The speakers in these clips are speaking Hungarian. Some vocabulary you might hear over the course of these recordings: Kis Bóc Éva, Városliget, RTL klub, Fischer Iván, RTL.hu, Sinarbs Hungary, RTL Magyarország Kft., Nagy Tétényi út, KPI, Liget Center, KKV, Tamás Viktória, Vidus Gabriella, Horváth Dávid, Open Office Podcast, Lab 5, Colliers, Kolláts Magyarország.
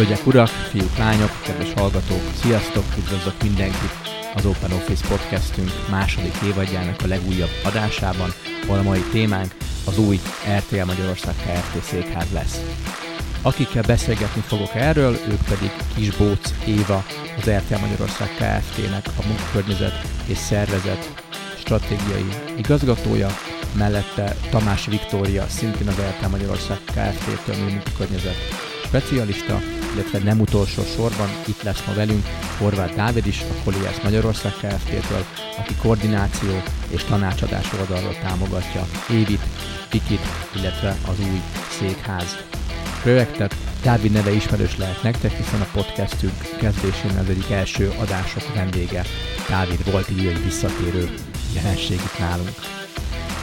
Hölgyek, urak, fiúk, lányok, kedves hallgatók, sziasztok, üdvözlök mindenkit az Open Office Podcastünk második évadjának a legújabb adásában, ahol a mai témánk az új RTL Magyarország Kft. Székház lesz. Akikkel beszélgetni fogok erről, ők pedig Kis Bóc Éva, az RTL Magyarország Kft.-nek a munkakörnyezet és szervezet stratégiai igazgatója, mellette Tamás Viktória, szintén az RTL Magyarország Kft.-től munkakörnyezet specialista, illetve nem utolsó sorban itt lesz ma velünk Horváth Dávid is, a Kolláts Magyarország Kft.-től, aki koordináció és tanácsadás oldalról támogatja Évit, Pikit, illetve az új székház projektet. Dávid neve ismerős lehet nektek, hiszen a podcastünk kezdésén az egyik első adások vendége Dávid volt, így egy visszatérő jelenség itt nálunk.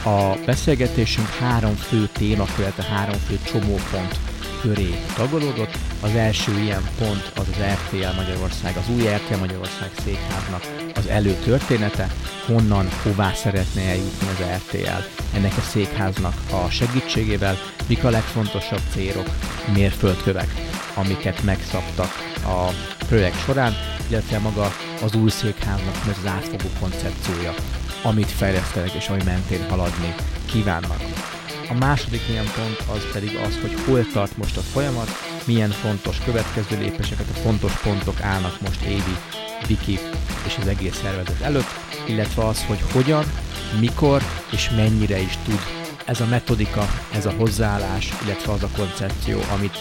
A beszélgetésünk három fő témakörét, a három fő csomópont köré tagolódott. Az első ilyen pont az az RTL Magyarország, az új RTL Magyarország székháznak az előtörténete, honnan, hová szeretne eljutni az RTL ennek a székháznak a segítségével, mik a legfontosabb célok, mérföldkövek, amiket megszabtak a projekt során, illetve maga az új székháznak az átfogó koncepciója, amit fejlesztenek és ami mentén haladni kívánnak. A második ilyen pont az pedig az, hogy hol tart most a folyamat, milyen fontos következő lépéseket, a fontos pontok állnak most Évi, Viki és az egész szervezet előtt, illetve az, hogy hogyan, mikor és mennyire is tud ez a metodika, ez a hozzáállás, illetve az a koncepció, amit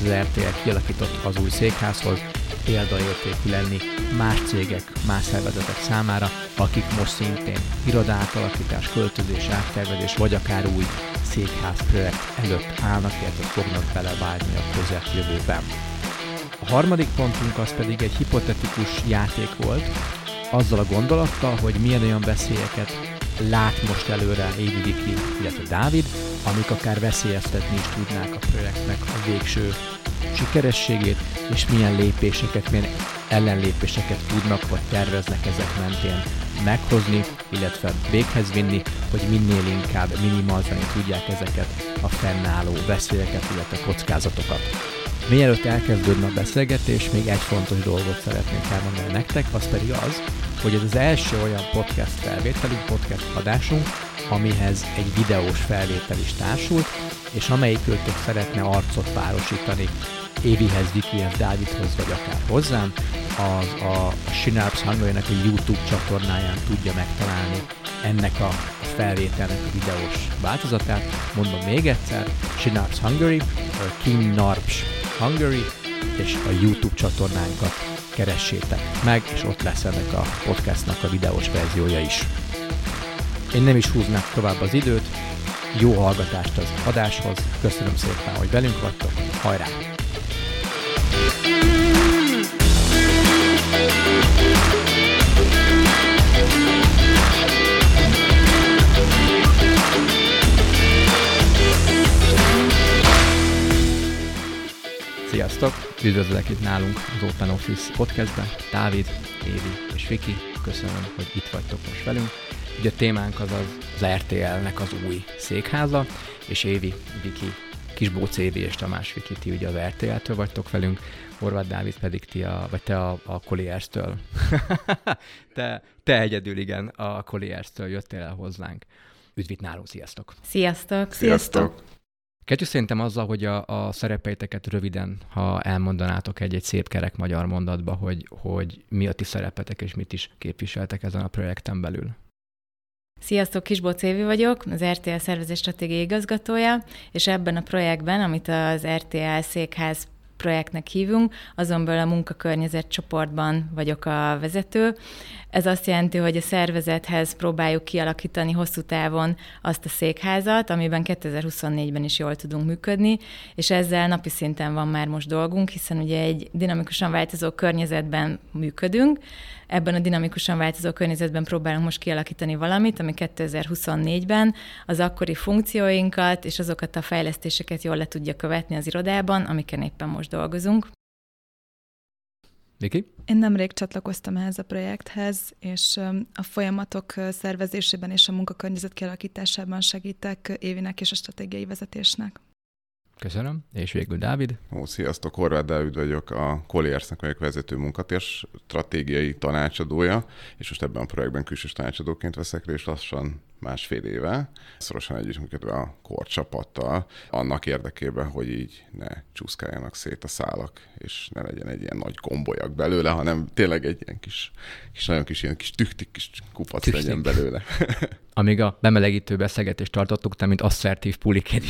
az RTL kialakított az új székházhoz, példaértékű lenni más cégek, más szervezetek számára, akik most szintén irodaátalakítás, költözés, áttervezés vagy akár új székház projekt előtt állnak, illetve fognak belevágni a közeljövőben. A harmadik pontunk az pedig egy hipotetikus játék volt, azzal a gondolattal, hogy milyen olyan veszélyeket lát most előre Évi, Viki, illetve Dávid, amik akár veszélyeztetni is tudnák a projektnek a végső sikerességét, és milyen lépéseket, milyen ellenlépéseket tudnak vagy terveznek ezek mentén meghozni, illetve véghez vinni, hogy minél inkább minimalizálni tudják ezeket a fennálló veszélyeket, illetve kockázatokat. Mielőtt elkezdődne a beszélgetés, még egy fontos dolgot szeretnék elmondani nektek, az pedig az, hogy ez az első olyan podcast felvételünk, podcast adásunk, amihez egy videós felvétel is társult, és amelyikőtök szeretne arcot párosítani Évihez, Vikihez, Dávidhoz, vagy akár hozzám, az a Sinarbs Hungary-nek a YouTube csatornáján tudja megtalálni ennek a felvételnek a videós változatát. Mondom még egyszer, Sinarbs Hungary, Sinarbs Hungary, és a YouTube csatornánkat keressétek meg, és ott lesz ennek a podcastnak a videós verziója is. Én nem is húznám tovább az időt, jó hallgatást az adáshoz, köszönöm szépen, hogy velünk vagytok, hajrá! Sziasztok! Üdvözlök itt nálunk az Open Office Podcastben, Dávid, Évi és Viki, köszönöm, hogy itt vagytok most velünk. Ugye a témánk az RTL-nek az új székháza, és Évi, Viki, Kis Bóc Évi és Tamás Viki, ti ugye az RTL-től vagytok velünk, Horváth Dávid pedig te a Colliers-től. te egyedül, igen, a Colliers-től jöttél el hozzánk. Üdvít nálunk, sziasztok! Sziasztok! Sziasztok! Kettő szerintem azzal, hogy a szerepeiteket röviden, ha elmondanátok egy szép kerek magyar mondatba, hogy mi a ti szerepetek és mit is képviseltek ezen a projekten belül. Sziasztok, Kis Bóc Évi vagyok, az RTL szervezet stratégiai igazgatója, és ebben a projektben, amit az RTL székház projektnek hívunk, azonból a munkakörnyezet csoportban vagyok a vezető. Ez azt jelenti, hogy a szervezethez próbáljuk kialakítani hosszú távon azt a székházat, amiben 2024-ben is jól tudunk működni, és ezzel napi szinten van már most dolgunk, hiszen ugye egy dinamikusan változó környezetben működünk. Ebben a dinamikusan változó környezetben próbálunk most kialakítani valamit, ami 2024-ben az akkori funkcióinkat és azokat a fejlesztéseket jól le tudja követni az irodában, amiken éppen most dolgozunk. Viki? Én nemrég csatlakoztam ehhez a projekthez, és a folyamatok szervezésében és a munkakörnyezet kialakításában segítek Évinek és a stratégiai vezetésnek. Köszönöm, és végül Dávid. Ó, sziasztok, Horváth Dávid vagyok, a Colliersnek vagyok vezető munkatárs, stratégiai tanácsadója, és most ebben a projektben külsős tanácsadóként veszek részt lassan másfél éve, szorosan együttműködve a kor csapattal, annak érdekében, hogy így ne csúszkáljanak szét a szálak, és ne legyen egy ilyen nagy gombolyag belőle, hanem tényleg egy ilyen kis nagyon kis, ilyen kis tüktik, kis kupac legyen belőle. Amíg a bemelegítő beszélgetést tartottuk, te mint asszertív puliként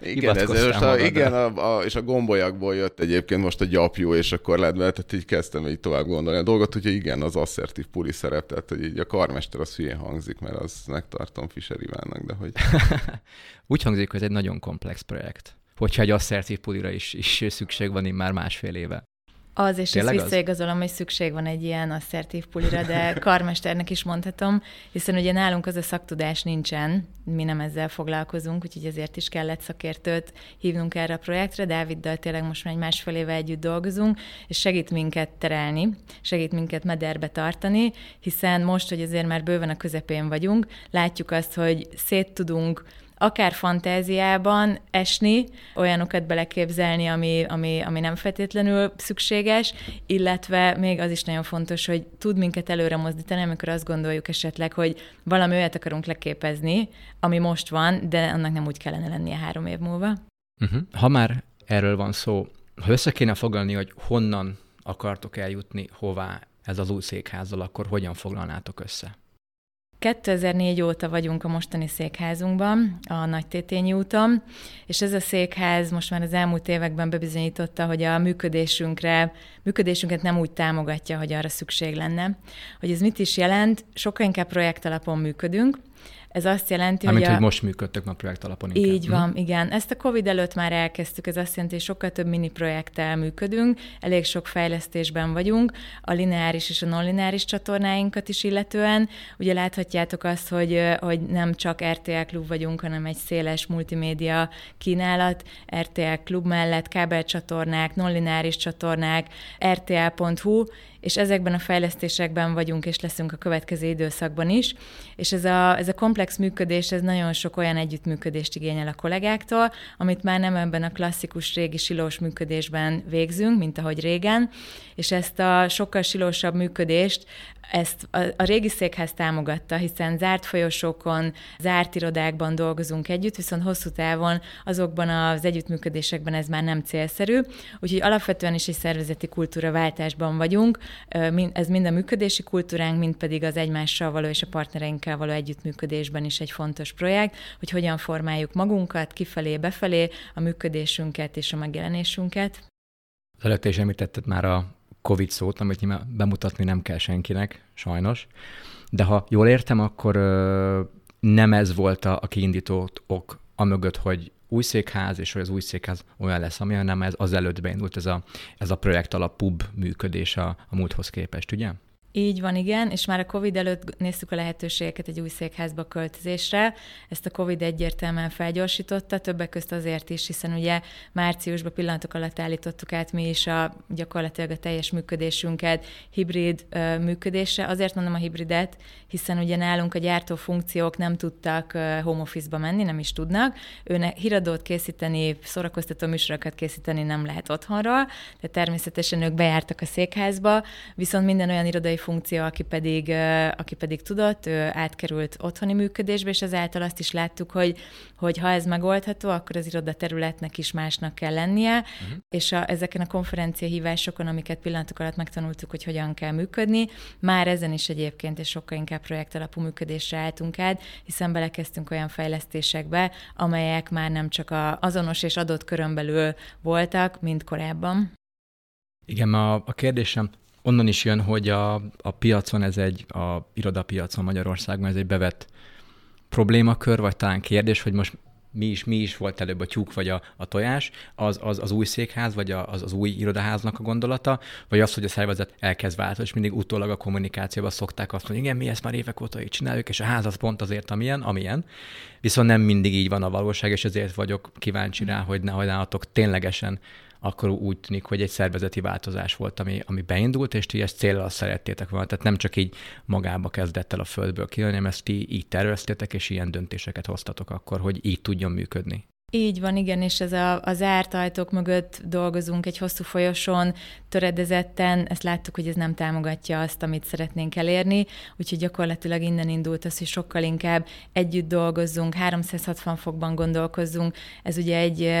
hivatkoztál. Igen, és a gombolyagból jött egyébként most a gyapjú, és akkor lehet, mert így kezdtem így tovább gondolni a dolgot, hogy igen, az asszertív puli szerep, tehát hogy így a karmester az hülyén hangzik, mert az megtartom Fischer Ivánnak, de hogy... Úgy hangzik, hogy ez egy nagyon komplex projekt, hogyha egy asszertív pulira is szükség van immár másfél éve. Az, és tényleg ezt visszaigazolom, hogy szükség van egy ilyen asszertív pulira, de karmesternek is mondhatom, hiszen ugye nálunk az a szaktudás nincsen, mi nem ezzel foglalkozunk, úgyhogy ezért is kellett szakértőt hívnunk erre a projektre. Dáviddal tényleg most már egy másfél éve együtt dolgozunk, és segít minket terelni, segít minket mederbe tartani, hiszen most, hogy azért már bőven a közepén vagyunk, látjuk azt, hogy szét tudunk akár fantáziában esni, olyanokat beleképzelni, ami nem feltétlenül szükséges, illetve még az is nagyon fontos, hogy tud minket előre mozdítani, amikor azt gondoljuk esetleg, hogy valami olyat akarunk leképezni, ami most van, de annak nem úgy kellene lennie 3 év múlva. Uh-huh. Ha már erről van szó, ha össze kéne foglalni, hogy honnan akartok eljutni, hová ez az új székházzal, akkor hogyan foglalnátok össze? 2004 óta vagyunk a mostani székházunkban, a Nagy Tétényi úton, és ez a székház most már az elmúlt években bebizonyította, hogy a működésünket nem úgy támogatja, hogy arra szükség lenne. Hogy ez mit is jelent? Sokkal inkább projektalapon működünk. Ez azt jelenti, amint, hogy most működtök már projekt alapon inkább. Így van, igen. Ezt a Covid előtt már elkezdtük, ez azt jelenti, hogy sokkal több mini projekttel működünk, elég sok fejlesztésben vagyunk, a lineáris és a non-lineáris csatornáinkat is illetően. Ugye láthatjátok azt, hogy nem csak RTL klub vagyunk, hanem egy széles multimédia kínálat, RTL klub mellett kábelcsatornák, non-lineáris csatornák, RTL.hu, és ezekben a fejlesztésekben vagyunk, és leszünk a következő időszakban is. És ez a komplex működés, ez nagyon sok olyan együttműködést igényel a kollégáktól, amit már nem ebben a klasszikus régi silós működésben végzünk, mint ahogy régen, és ezt a sokkal silósabb működést, ezt a régi székház támogatta, hiszen zárt folyosókon, zárt irodákban dolgozunk együtt, viszont hosszú távon azokban az együttműködésekben ez már nem célszerű, úgyhogy alapvetően is egy szervezeti kultúraváltásban vagyunk, ez mind a működési kultúránk, mind pedig az egymással való és a partnereinkkel való együttműködésben is egy fontos projekt, hogy hogyan formáljuk magunkat kifelé, befelé, a működésünket és a megjelenésünket. Az előtte is említetted már a Covid szót, amit nyilván bemutatni nem kell senkinek, sajnos. De ha jól értem, akkor nem ez volt a kiindító ok amögött, hogy új székház, és hogy az új székház olyan lesz, ami, hanem ez az előtt beindult ez a projekt alapú működés a múlthoz képest, ugye? Így van, igen, és már a Covid előtt néztük a lehetőségeket egy új székházba költözésre. Ezt a Covid egyértelműen felgyorsította, többek közt azért is, hiszen ugye márciusban pillanatok alatt állítottuk át mi is gyakorlatilag a teljes működésünket hibrid működésre. Azért mondom a hibridet, hiszen ugye nálunk a gyártó funkciók nem tudtak home office-ba menni, nem is tudnak. Híradót készíteni, szórakoztató műsorokat készíteni nem lehet otthonról, de természetesen ők bejártak a székházba, viszont minden olyan irodai funkció, aki pedig tudott, ő átkerült otthoni működésbe, és ezáltal azt is láttuk, hogy ha ez megoldható, akkor az irodaterületnek is másnak kell lennie, és ezeken a konferenciahívásokon, amiket pillanatok alatt megtanultuk, hogy hogyan kell működni, már ezen is egyébként és sokkal inkább projektalapú működésre álltunk át, hiszen belekezdtünk olyan fejlesztésekbe, amelyek már nem csak azonos és adott körön belül voltak, mint korábban. Igen, a kérdésem onnan is jön, hogy a piacon a irodapiacon Magyarországon ez egy bevett problémakör, vagy talán kérdés, hogy most mi is volt előbb a tyúk vagy a tojás, az új székház, vagy az új irodaháznak a gondolata, vagy az, hogy a szervezet elkezd változni, és mindig utólag a kommunikációban szokták azt mondani, igen, mi ezt már évek óta így csináljuk, és a ház az pont azért, amilyen. Viszont nem mindig így van a valóság, és ezért vagyok kíváncsi rá, hogy nálatok ténylegesen akkor úgy tűnik, hogy egy szervezeti változás volt, ami beindult, és ti ezt céllal szerettétek volna. Tehát nem csak így magába kezdett el a földből kijönni, hanem ezt ti így terveztétek, és ilyen döntéseket hoztatok akkor, hogy így tudjon működni. Így van, igen, és ez a zárt ajtók mögött dolgozunk egy hosszú folyosón, töredezetten, ezt láttuk, hogy ez nem támogatja azt, amit szeretnénk elérni, úgyhogy gyakorlatilag innen indult az, hogy sokkal inkább együtt dolgozzunk, 360 fokban gondolkozzunk. Ez ugye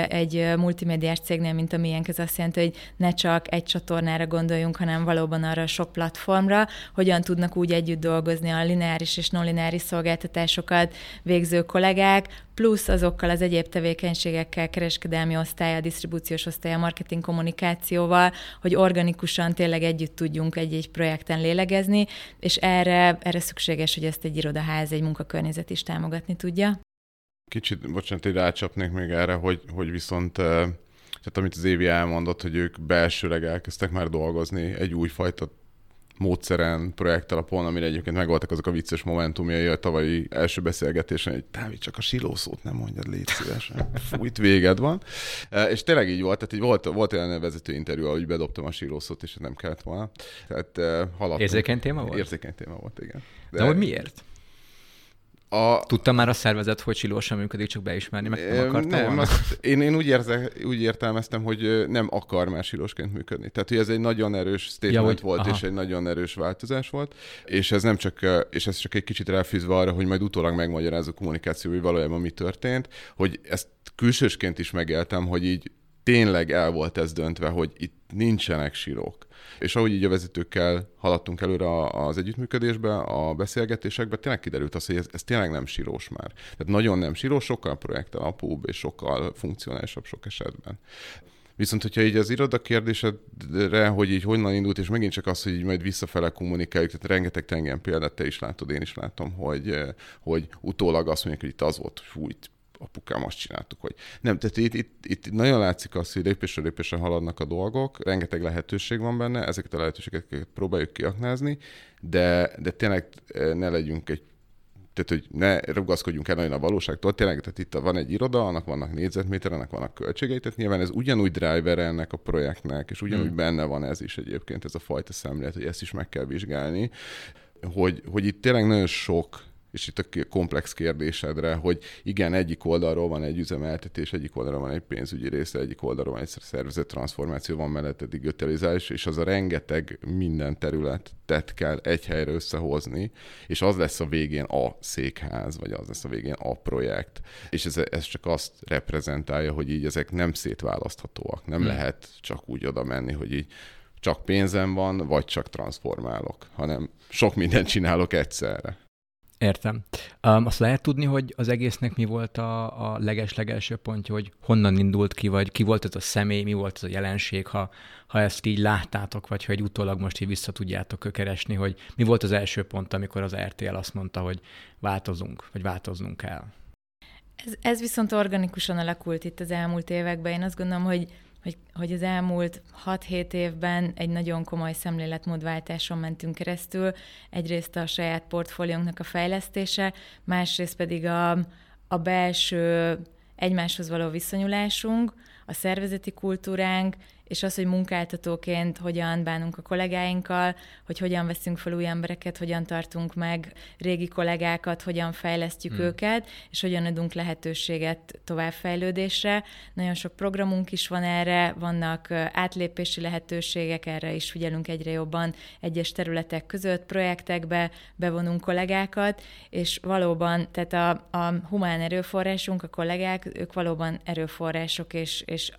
egy multimédiás cégnél, mint a miénk, ez azt jelenti, hogy ne csak egy csatornára gondoljunk, hanem valóban arra sok platformra, hogyan tudnak úgy együtt dolgozni a lineáris és non-lineáris szolgáltatásokat végző kollégák, plusz azokkal az egyéb tevékenységekkel, kereskedelmi osztálya, disztribúciós osztálya, marketing kommunikációval, hogy organikusan tényleg együtt tudjunk egy-egy projekten lélegezni, és erre szükséges, hogy ezt egy irodaház, egy munkakörnyezet is támogatni tudja. Kicsit, bocsánat, így rácsapnék még erre, hogy viszont... Tehát amit az Évi elmondott, hogy ők belsőleg elkezdtek már dolgozni egy újfajta módszeren, projektalapon, amire egyébként megvoltak azok a vicces momentumjai a tavalyi első beszélgetésen, hogy Dávid, csak a silószót nem mondjad, légy szívesen. Fú, itt véged van. És tényleg így volt, tehát így volt olyan vezető interjú, ahogy bedobtam a silószót, és nem kellett volna. Tehát haladtunk. Érzékeny téma volt? Érzékeny téma volt, igen. De hogy miért? Tudtam már a szervezet, hogy silósan működik, csak beismerni, meg nem akartam volna? Én úgy értelmeztem, hogy nem akar már silósként működni. Tehát, hogy ez egy nagyon erős statement volt, aha. És egy nagyon erős változás volt, és ez csak egy kicsit ráfűzve arra, hogy majd utólag megmagyarázó kommunikáció, hogy valójában mi történt, hogy ezt külsősként is megéltem, hogy így tényleg el volt ez döntve, hogy itt nincsenek sírók. És ahogy így a vezetőkkel haladtunk előre az együttműködésbe, a beszélgetésekbe, tényleg kiderült az, hogy ez tényleg nem sírós már. Tehát nagyon nem sírós, sokkal projektalapúbb és sokkal funkcionálisabb sok esetben. Viszont, hogyha így az iroda kérdésedre, hogy így honnan indult, és megint csak az, hogy így majd visszafele kommunikáljuk, tehát rengeteg tengelyen példát te is látod, én is látom, hogy utólag azt mondják, hogy itt az volt, hogy hú, apukám, azt csináltuk, hogy nem. Tehát itt nagyon látszik az, hogy lépésre haladnak a dolgok, rengeteg lehetőség van benne, ezeket a lehetőségeket próbáljuk kiaknázni, de tényleg ne legyünk tehát, hogy ne rugaszkodjunk el nagyon a valóságtól. Tényleg, tehát itt van egy iroda, annak vannak négyzetméter, annak vannak költségei, tehát nyilván ez ugyanúgy driver ennek a projektnek, és ugyanúgy benne van ez is egyébként, ez a fajta szemlélet, hogy ezt is meg kell vizsgálni, hogy itt tényleg nagyon sok, és itt a komplex kérdésedre, hogy igen, egyik oldalról van egy üzemeltetés, egyik oldalról van egy pénzügyi része, egyik oldalról van egy szervezet transformáció, van mellette digitalizálás, és az a rengeteg minden területet kell egy helyre összehozni, és az lesz a végén a székház, vagy az lesz a végén a projekt. És ez csak azt reprezentálja, hogy így ezek nem szétválaszthatóak, nem lehet csak úgy oda menni, hogy így csak pénzem van, vagy csak transformálok, hanem sok mindent csinálok egyszerre. Értem. Azt lehet tudni, hogy az egésznek mi volt a leges-legelső pontja, hogy honnan indult ki, vagy ki volt ez a személy, mi volt ez a jelenség, ha ezt így láttátok, vagy hogy utólag most így vissza tudjátok kökeresni, hogy mi volt az első pont, amikor az RTL azt mondta, hogy változunk, vagy változnunk kell. Ez viszont organikusan alakult itt az elmúlt években. Én azt gondolom, hogy az elmúlt 6-7 évben egy nagyon komoly szemléletmódváltáson mentünk keresztül. Egyrészt a saját portfóliónknak a fejlesztése, másrészt pedig a belső egymáshoz való viszonyulásunk, a szervezeti kultúránk, és az, hogy munkáltatóként hogyan bánunk a kollégáinkkal, hogy hogyan veszünk fel új embereket, hogyan tartunk meg régi kollégákat, hogyan fejlesztjük őket, és hogyan adunk lehetőséget továbbfejlődésre. Nagyon sok programunk is van erre, vannak átlépési lehetőségek, erre is figyelünk egyre jobban egyes területek között, projektekbe bevonunk kollégákat, és valóban, tehát a humán erőforrásunk, a kollégák, ők valóban erőforrások és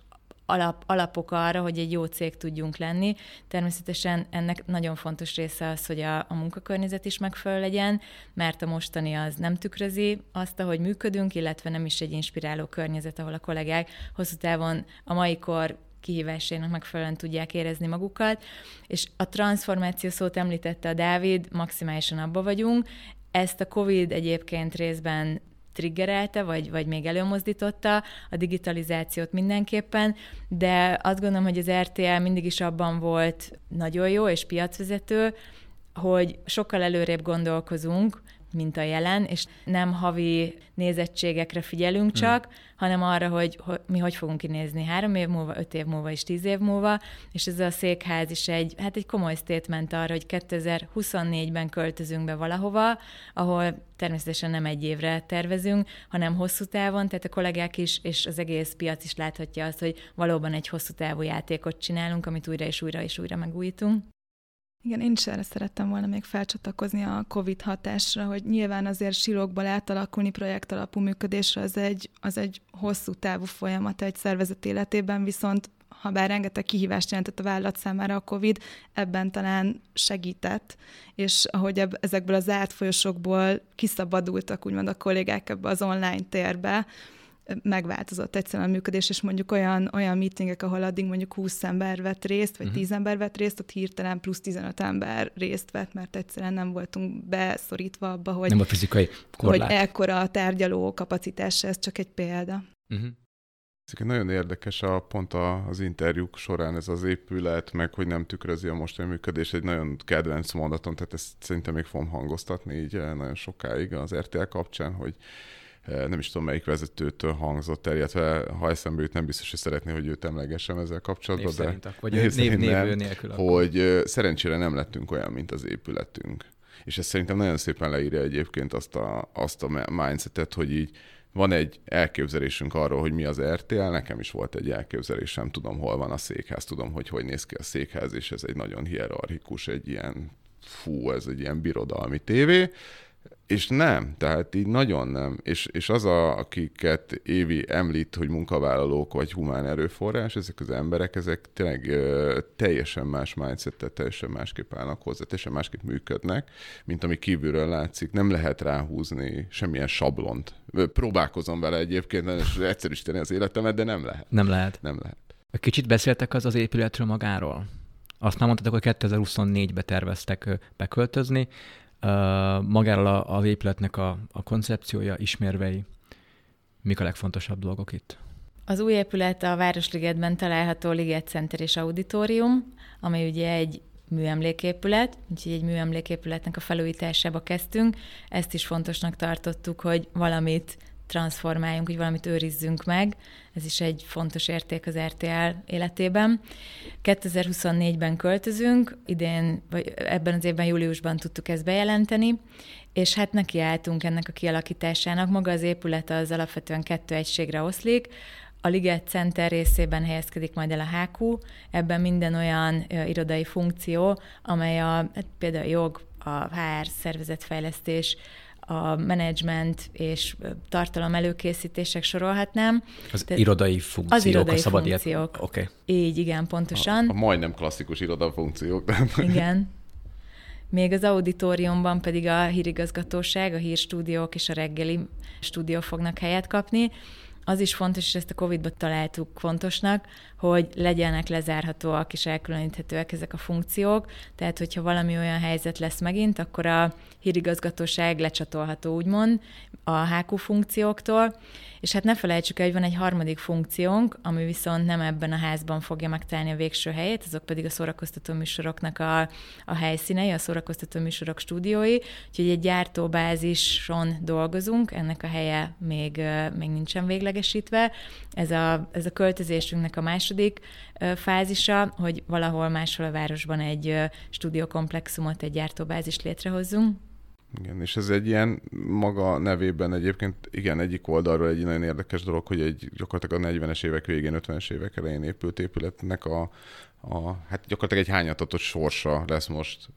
alapok arra, hogy egy jó cég tudjunk lenni. Természetesen ennek nagyon fontos része az, hogy a munkakörnyezet is megfelelő legyen, mert a mostani az nem tükrözi azt, ahogy működünk, illetve nem is egy inspiráló környezet, ahol a kollégák hosszú távon a mai kor kihívásainak megfelelően tudják érezni magukat. És a transformáció szót említette a Dávid, maximálisan abba vagyunk. Ezt a Covid egyébként részben triggerelte, vagy még előmozdította a digitalizációt mindenképpen, de azt gondolom, hogy az RTL mindig is abban volt nagyon jó és piacvezető, hogy sokkal előrébb gondolkozunk, mint a jelen, és nem havi nézettségekre figyelünk csak, hanem arra, hogy mi hogy fogunk kinézni 3 év múlva, 5 év múlva és 10 év múlva, és ez a székház is egy komoly statement arra, hogy 2024-ben költözünk be valahova, ahol természetesen nem egy évre tervezünk, hanem hosszú távon, tehát a kollégák is, és az egész piac is láthatja azt, hogy valóban egy hosszú távú játékot csinálunk, amit újra és újra és újra megújítunk. Igen, én is erre szerettem volna még felcsatlakozni a COVID hatásra, hogy nyilván azért silókból átalakulni projekt alapú működésre az egy hosszú távú folyamat egy szervezet életében, viszont ha bár rengeteg kihívást jelentett a vállalat számára a COVID, ebben talán segített, és ahogy ezekből az zárt folyosókból kiszabadultak úgymond a kollégák ebbe az online térbe, megváltozott egyszerűen a működés, és mondjuk olyan meetingek, ahol addig mondjuk 20 ember vett részt, vagy 10 ember vett részt, ott hirtelen plusz 15 ember részt vett, mert egyszerűen nem voltunk beszorítva abba, hogy nem a fizikai korlát. Hogy ekkora a tárgyaló kapacitása, ez csak egy példa. Ez nagyon érdekes pont az interjúk során ez az épület, meg hogy nem tükrözi a mostani működés, egy nagyon kedvenc mondatom, tehát ezt szerintem még fogom hangoztatni így nagyon sokáig az RTL kapcsán, hogy nem is tudom, melyik vezetőtől hangzott el, illetve ha eszembe jut, nem biztos, hogy szeretné, hogy őt emlegessem ezzel kapcsolatban. Név nélkül. Hogy szerencsére nem lettünk olyan, mint az épületünk. És ez szerintem nagyon szépen leírja egyébként azt a mindsetet, hogy így van egy elképzelésünk arról, hogy mi az RTL, nekem is volt egy elképzelésem, tudom, hol van a székház, tudom, hogy néz ki a székház, és ez egy nagyon hierarchikus, ez egy ilyen birodalmi tévé. És nem, tehát így nagyon nem. És akiket Évi említ, hogy munkavállalók vagy humán erőforrás, ezek az emberek, ezek tényleg teljesen más mindsettel, teljesen másképp állnak hozzá, teljesen másképp működnek, mint ami kívülről látszik. Nem lehet ráhúzni semmilyen sablont. Próbálkozom vele egyébként, és egyszerűsíteni az életemet, de nem lehet. Nem lehet. Kicsit beszéltek az épületről magáról. Azt már mondtátok, hogy 2024-ben terveztek beköltözni, magáról az épületnek a koncepciója, ismérvei. Mik a legfontosabb dolgok itt? Az új épület a Városligetben található Liget Center és auditorium, ami ugye egy műemléképület, úgyhogy egy műemléképületnek a felújításába kezdtünk. Ezt is fontosnak tartottuk, hogy valamit transformáljunk, hogy valamit őrizzünk meg. Ez is egy fontos érték az RTL életében. 2024-ben költözünk, idén, vagy ebben az évben júliusban tudtuk ezt bejelenteni, és hát nekiálltunk ennek a kialakításának. Maga az épület az alapvetően 2 egységre oszlik, a Liget Center részében helyezkedik majd el a HQ, ebben minden olyan irodai funkció, amely például a jog, a HR, szervezetfejlesztés, a menedzsment és tartalom előkészítések sorolhatnám. Az irodai funkciók. Okay. Így, igen, pontosan. A majdnem klasszikus irodafunkciók. Igen. Még az auditoriumban pedig a hírigazgatóság, a hírstúdiók és a reggeli stúdió fognak helyet kapni. Az is fontos, és ezt a COVID-ban találtuk fontosnak, hogy legyenek lezárhatóak és elkülöníthetőek ezek a funkciók, tehát hogyha valami olyan helyzet lesz megint, akkor a hírigazgatóság lecsatolható úgymond a HQ funkcióktól, és hát ne felejtsük el, hogy van egy harmadik funkciónk, ami viszont nem ebben a házban fogja megtalálni a végső helyét, azok pedig a szórakoztató műsoroknak a helyszínei, a szórakoztató műsorok stúdiói, úgyhogy egy gyártóbázison dolgozunk, ennek a helye még nincsen véglegesítve. Ez a költözésünknek a második fázisa, hogy valahol máshol a városban egy stúdiókomplexumot, egy gyártóbázist létrehozzunk. Igen, és ez egy ilyen maga nevében egyébként, igen, egyik oldalról egy nagyon érdekes dolog, hogy egy gyakorlatilag a 40-es évek végén, 50-es évek elején épült épületnek hát gyakorlatilag egy hányatatos sorsa lesz most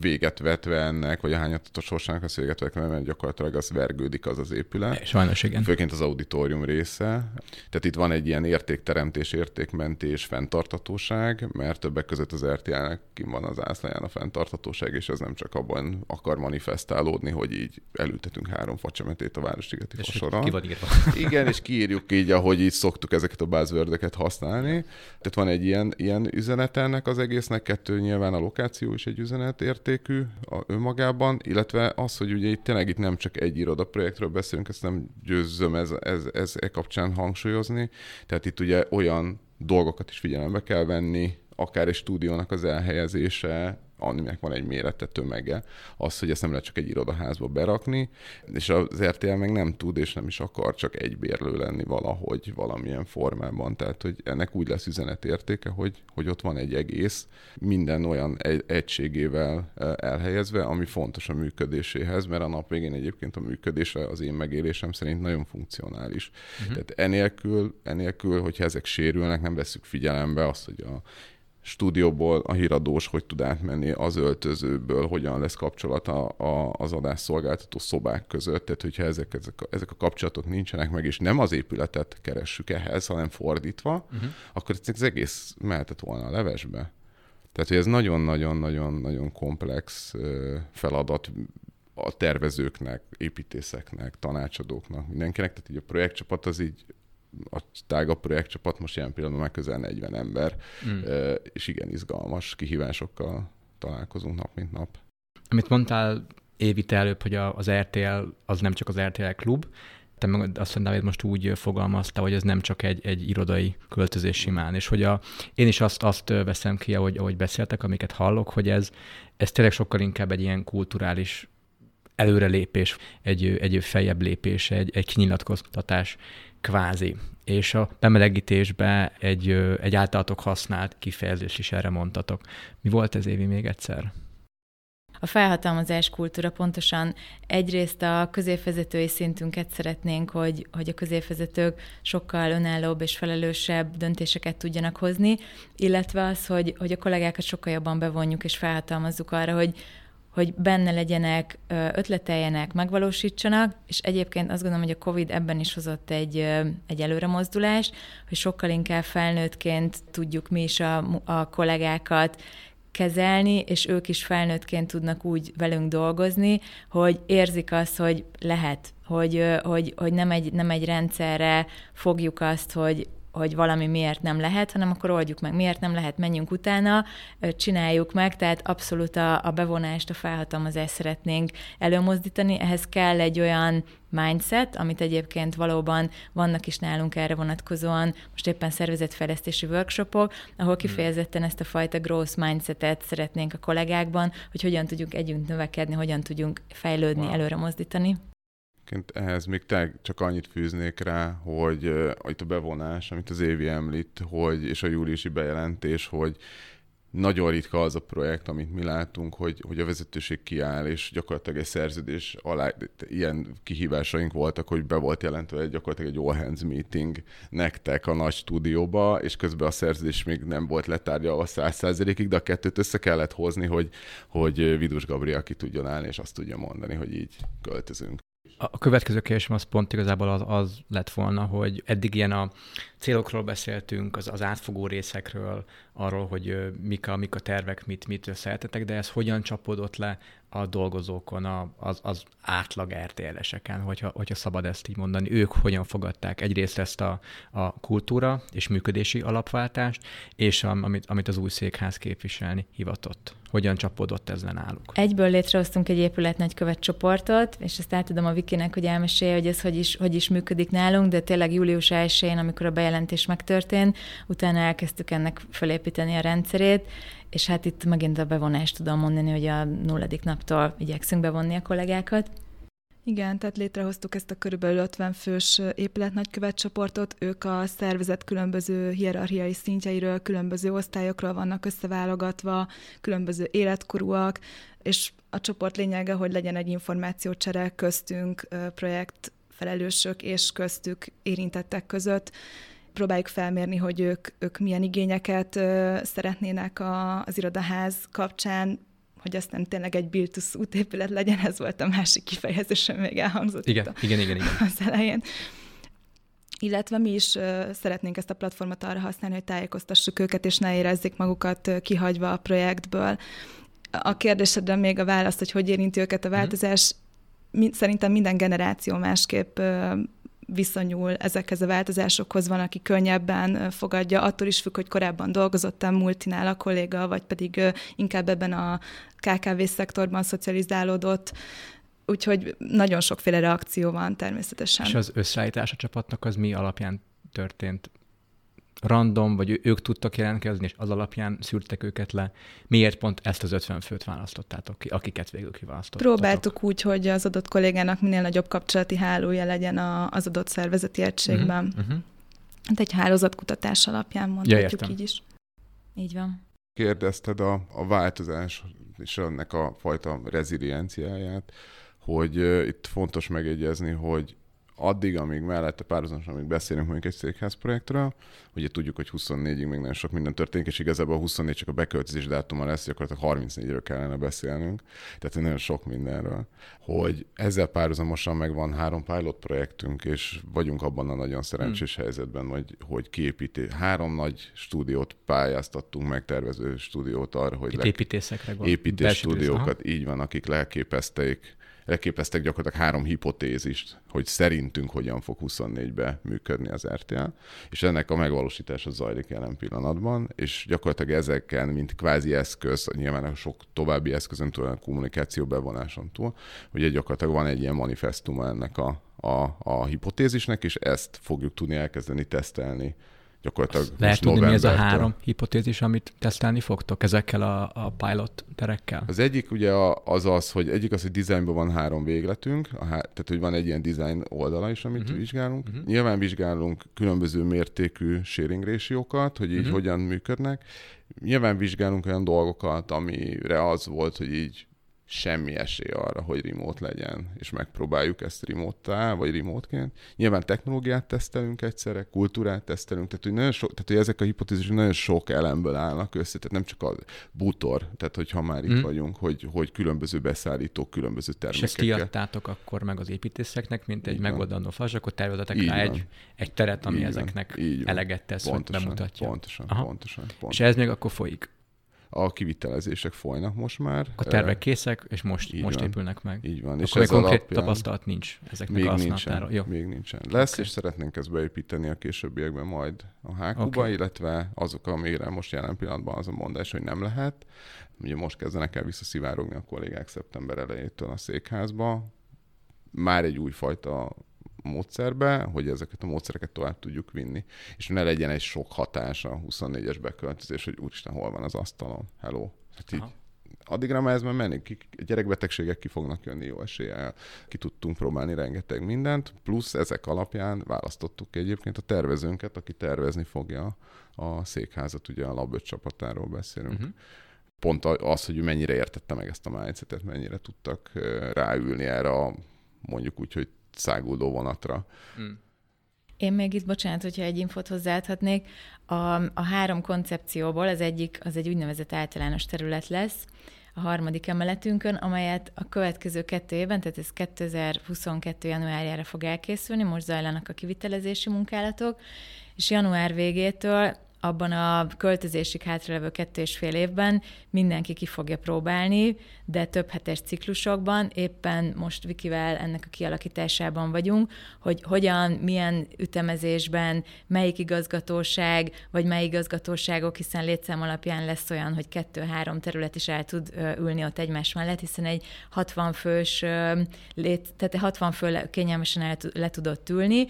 véget vetve ennek, vagy a hányatatos sorsának lesz véget vetve, mert gyakorlatilag az vergődik az épület. Sajnos igen. Főként az auditorium része. Tehát itt van egy ilyen értékteremtés, értékmentés, fenntarthatóság, mert többek között az RTL-nek kim van az ászláján a fenntarthatóság, és ez nem csak abban akar manifestálódni, hogy így elültetünk 3 facsemetét a Városligeti fasorra. Ki van írva. Igen, és kiírjuk így, ahogy így szoktuk ezeket a buzzwordeket használni. Tehát van egy ilyen üzenet ennek az egésznek, 2 nyilván a lokáció is egy üzenet értékű önmagában, illetve az, hogy ugye itt tényleg nem csak egy irodaprojektről beszélünk, ezt nem győzzöm ez kapcsán hangsúlyozni. Tehát itt ugye olyan dolgokat is figyelembe kell venni, akár egy stúdiónak az elhelyezése, aminek van egy mérete, tömege, az, hogy ezt nem lehet csak egy irodaházba berakni, és az RTL meg nem tud, és nem is akar csak egybérlő lenni valahogy, valamilyen formában. Tehát, hogy ennek úgy lesz üzenetértéke, hogy ott van egy egész, minden olyan egységével elhelyezve, ami fontos a működéséhez, mert a nap végén egyébként a működésre az én megélésem szerint nagyon funkcionális. Uh-huh. Tehát enélkül, hogyha ezek sérülnek, nem vesszük figyelembe azt, hogy a stúdióból a híradós hogy tud átmenni az öltözőből, hogyan lesz kapcsolata az adásszolgáltató szobák között. Tehát, hogyha ezek a kapcsolatok nincsenek meg, és nem az épületet keressük ehhez, hanem fordítva, Akkor ez egész mehetett volna a levesbe. Tehát, hogy ez nagyon-nagyon-nagyon-nagyon komplex feladat a tervezőknek, építészeknek, tanácsadóknak, mindenkinek. Tehát így a projektcsapat az így, a tágabb projektcsapat most ilyen pillanatban már közel 40 ember, és igen izgalmas kihívásokkal találkozunk nap, mint nap. Amit mondtál Évi te előbb, hogy az RTL az nem csak az RTL klub, te meg azt Dávid most úgy fogalmazta, hogy ez nem csak egy irodai költözés simán, és hogy én is azt veszem ki, ahogy beszéltek, amiket hallok, hogy ez tényleg sokkal inkább egy ilyen kulturális előrelépés, egy feljebb lépés, egy kinyilatkoztatás kvázi. És a bemelegítésbe egy általatok használt kifejezést is erre mondtatok. Mi volt ez, Évi, még egyszer? A felhatalmazás kultúra pontosan egyrészt a középvezetői szintünket szeretnénk, hogy a középvezetők sokkal önállóbb és felelősebb döntéseket tudjanak hozni, illetve az, hogy a kollégákat sokkal jobban bevonjuk és felhatalmazzuk arra, hogy benne legyenek, ötleteljenek, megvalósítsanak, és egyébként azt gondolom, hogy a Covid ebben is hozott egy előremozdulást, hogy sokkal inkább felnőttként tudjuk mi is a kollégákat kezelni, és ők is felnőttként tudnak úgy velünk dolgozni, hogy érzik azt, hogy lehet, hogy nem egy rendszerre fogjuk azt, hogy valami miért nem lehet, hanem akkor oldjuk meg, miért nem lehet, menjünk utána, csináljuk meg, tehát abszolút a bevonást, a felhatalmazást szeretnénk előmozdítani. Ehhez kell egy olyan mindset, amit egyébként valóban vannak is nálunk erre vonatkozóan, most éppen szervezetfejlesztési workshopok, ahol kifejezetten ezt a fajta growth mindsetet szeretnénk a kollégákban, hogy hogyan tudjuk együtt növekedni, hogyan tudjunk fejlődni, előre mozdítani. Ehhez még csak annyit fűznék rá, hogy a bevonás, amit az Évi említ, és a júliusi bejelentés, hogy nagyon ritka az a projekt, amit mi látunk, hogy a vezetőség kiáll, és gyakorlatilag egy szerződés alá, ilyen kihívásaink voltak, hogy be volt jelentve gyakorlatilag egy all hands meeting nektek a nagy stúdióba, és közben a szerződés még nem volt letárgyalva 100%-ig, de a kettőt össze kellett hozni, hogy Vidus Gabriella ki tudjon állni, és azt tudja mondani, hogy így költözünk. A következő kérdésem az pont igazából az lett volna, hogy eddig ilyen a célokról beszéltünk, az átfogó részekről, arról, hogy mik a tervek, mit szeretetek, de ez hogyan csapódott le a dolgozókon, az átlag RTL-eseken, hogyha szabad ezt így mondani. Ők hogyan fogadták egyrészt ezt a kultúra és működési alapváltást, és amit az új székház képviselni hivatott. Hogyan csapódott ez le náluk? Egyből létrehoztunk egy épületnagykövet csoportot, és ezt átadom a Vikinek, hogy elmesélje, hogy ez hogy is működik nálunk, de tényleg július 1-én, amikor a bejelentés megtörtént, utána elkezdtük ennek felépíteni a rendszerét, és hát itt megint a bevonást tudom mondani, hogy a 0. naptól igyekszünk bevonni a kollégákat. Igen, tehát létrehoztuk ezt a körülbelül 50 fős épületnagykövet csoportot, ők a szervezet különböző hierarchiai szintjeiről, különböző osztályokról vannak összeválogatva, különböző életkorúak, és a csoport lényege, hogy legyen egy információcsere köztünk, projektfelelősök és köztük érintettek között. Próbáljuk felmérni, hogy ők milyen igényeket szeretnének az irodaház kapcsán, hogy aztán tényleg egy Biltusz útépület legyen, ez volt a másik kifejezés, ami még elhangzott igen. Az elején. Illetve mi is szeretnénk ezt a platformot arra használni, hogy tájékoztassuk őket, és ne érezzék magukat kihagyva a projektből. A kérdésedre még a válasz, hogy érinti őket a változás, szerintem minden generáció másképp viszonyul ezekhez a változásokhoz, van, aki könnyebben fogadja, attól is függ, hogy korábban dolgozottam multinál a kolléga, vagy pedig inkább ebben a KKV-szektorban szocializálódott, úgyhogy nagyon sokféle reakció van természetesen. És az összeállítás a csapatnak az mi alapján történt? random, vagy ők tudtak jelentkezni, és az alapján szűrtek őket le. Miért pont ezt az 50 főt választottátok ki, akiket végül kiválasztottátok? Próbáltuk úgy, hogy az adott kollégának minél nagyobb kapcsolati hálója legyen az adott szervezeti egységben. Hát egy hálózatkutatás alapján mondhatjuk így is. Így van. Kérdezted a változás és ennek a fajta rezilienciáját, hogy itt fontos megjegyezni, hogy addig, amíg mellette párhuzamosan, amíg beszélünk mondjuk egy székházprojektről, ugye tudjuk, hogy 24-ig még nagyon sok minden történik, és igazából a 24 csak a beköltözés dátuma lesz, gyakorlatilag 34-ről kellene beszélnünk, tehát nagyon sok mindenről. Hogy ezzel párhuzamosan meg van 3 pilot projektünk, és vagyunk abban a nagyon szerencsés helyzetben, hogy kiépíti. 3 nagy stúdiót pályáztattunk meg, tervező stúdiót arra, hogy építészekre építés stúdiókat, így van, akik leképeztek gyakorlatilag 3 hipotézist, hogy szerintünk hogyan fog 24-be működni az RTL, és ennek a megvalósítása zajlik jelen pillanatban, és gyakorlatilag ezeken, mint kvázi eszköz, nyilván a sok további eszközön túl, a kommunikáció bevonáson túl, ugye gyakorlatilag van egy ilyen manifesztuma ennek a hipotézisnek, és ezt fogjuk tudni elkezdeni tesztelni. Lehet tudni, mi ez a 3 hipotézis, amit tesztelni fogtok ezekkel a pilot terekkel? Az egyik ugye hogy dizájnban van 3 végletünk, tehát hogy van egy ilyen design oldala is, amit vizsgálunk. Nyilván vizsgálunk különböző mértékű sharing ratiokat, hogy így hogyan működnek. Nyilván vizsgálunk olyan dolgokat, amire az volt, hogy így semmi esély arra, hogy remote legyen, és megpróbáljuk ezt remote-tá, vagy remote-ként. Nyilván technológiát tesztelünk egyszerre, kultúrát tesztelünk, tehát hogy ezek a hipotézisek nagyon sok elemből állnak össze, tehát nem csak a bútor, tehát hogyha már itt vagyunk, hogy különböző beszállítók, különböző termékekkel. És ezt kiadtátok akkor meg az építészeknek, mint egy megoldandó fals, akkor tervezetek rá egy teret, ami ezeknek eleget tesz, hogy bemutatja. Pontosan. És ez még akkor folyik. A kivitelezések folynak most már. A tervek készek, és most épülnek meg. Így van. Akkor egy konkrét tapasztalat nincs ezeknek a használatáról. Még nincsen. Lesz, és szeretnénk ezt beépíteni a későbbiekben majd a HQ-ba, illetve azok, amire most jelen pillanatban az a mondás, hogy nem lehet. Ugye most kezdenek el visszaszivárogni a kollégák szeptember elejétől a székházba. Már egy újfajta módszerbe, hogy ezeket a módszereket tovább tudjuk vinni, és ne legyen egy sok hatás a 24-es beköltözés, hogy úristen, hol van az asztalon, hello. Hát így, addigra már ez már menni, gyerekbetegségek ki fognak jönni jó eséllyel, ki tudtunk próbálni rengeteg mindent, plusz ezek alapján választottuk egyébként a tervezőnket, aki tervezni fogja a székházat, ugye a Lab 5 csapatáról beszélünk. Pont az, hogy mennyire értette meg ezt a mindsetet, mennyire tudtak ráülni erre a, mondjuk úgy, hogy száguldó vonatra. Én még itt, bocsánat, hogyha egy infót hozzáadhatnék, a 3 koncepcióból az egyik, az egy úgynevezett általános terület lesz a 3. emeletünkön, amelyet a következő 2 évben, tehát ez 2022. januárjára fog elkészülni, most zajlanak a kivitelezési munkálatok, és január végétől abban a költözésig hátralevő 2,5 évben mindenki ki fogja próbálni, de több hetes ciklusokban, éppen most Vikivel ennek a kialakításában vagyunk, hogy hogyan, milyen ütemezésben, melyik igazgatóság, vagy mely igazgatóságok, hiszen létszám alapján lesz olyan, hogy 2-3 terület is el tud ülni ott egymás mellett, hiszen egy 60 fős, tehát 60 fő kényelmesen le tudott ülni,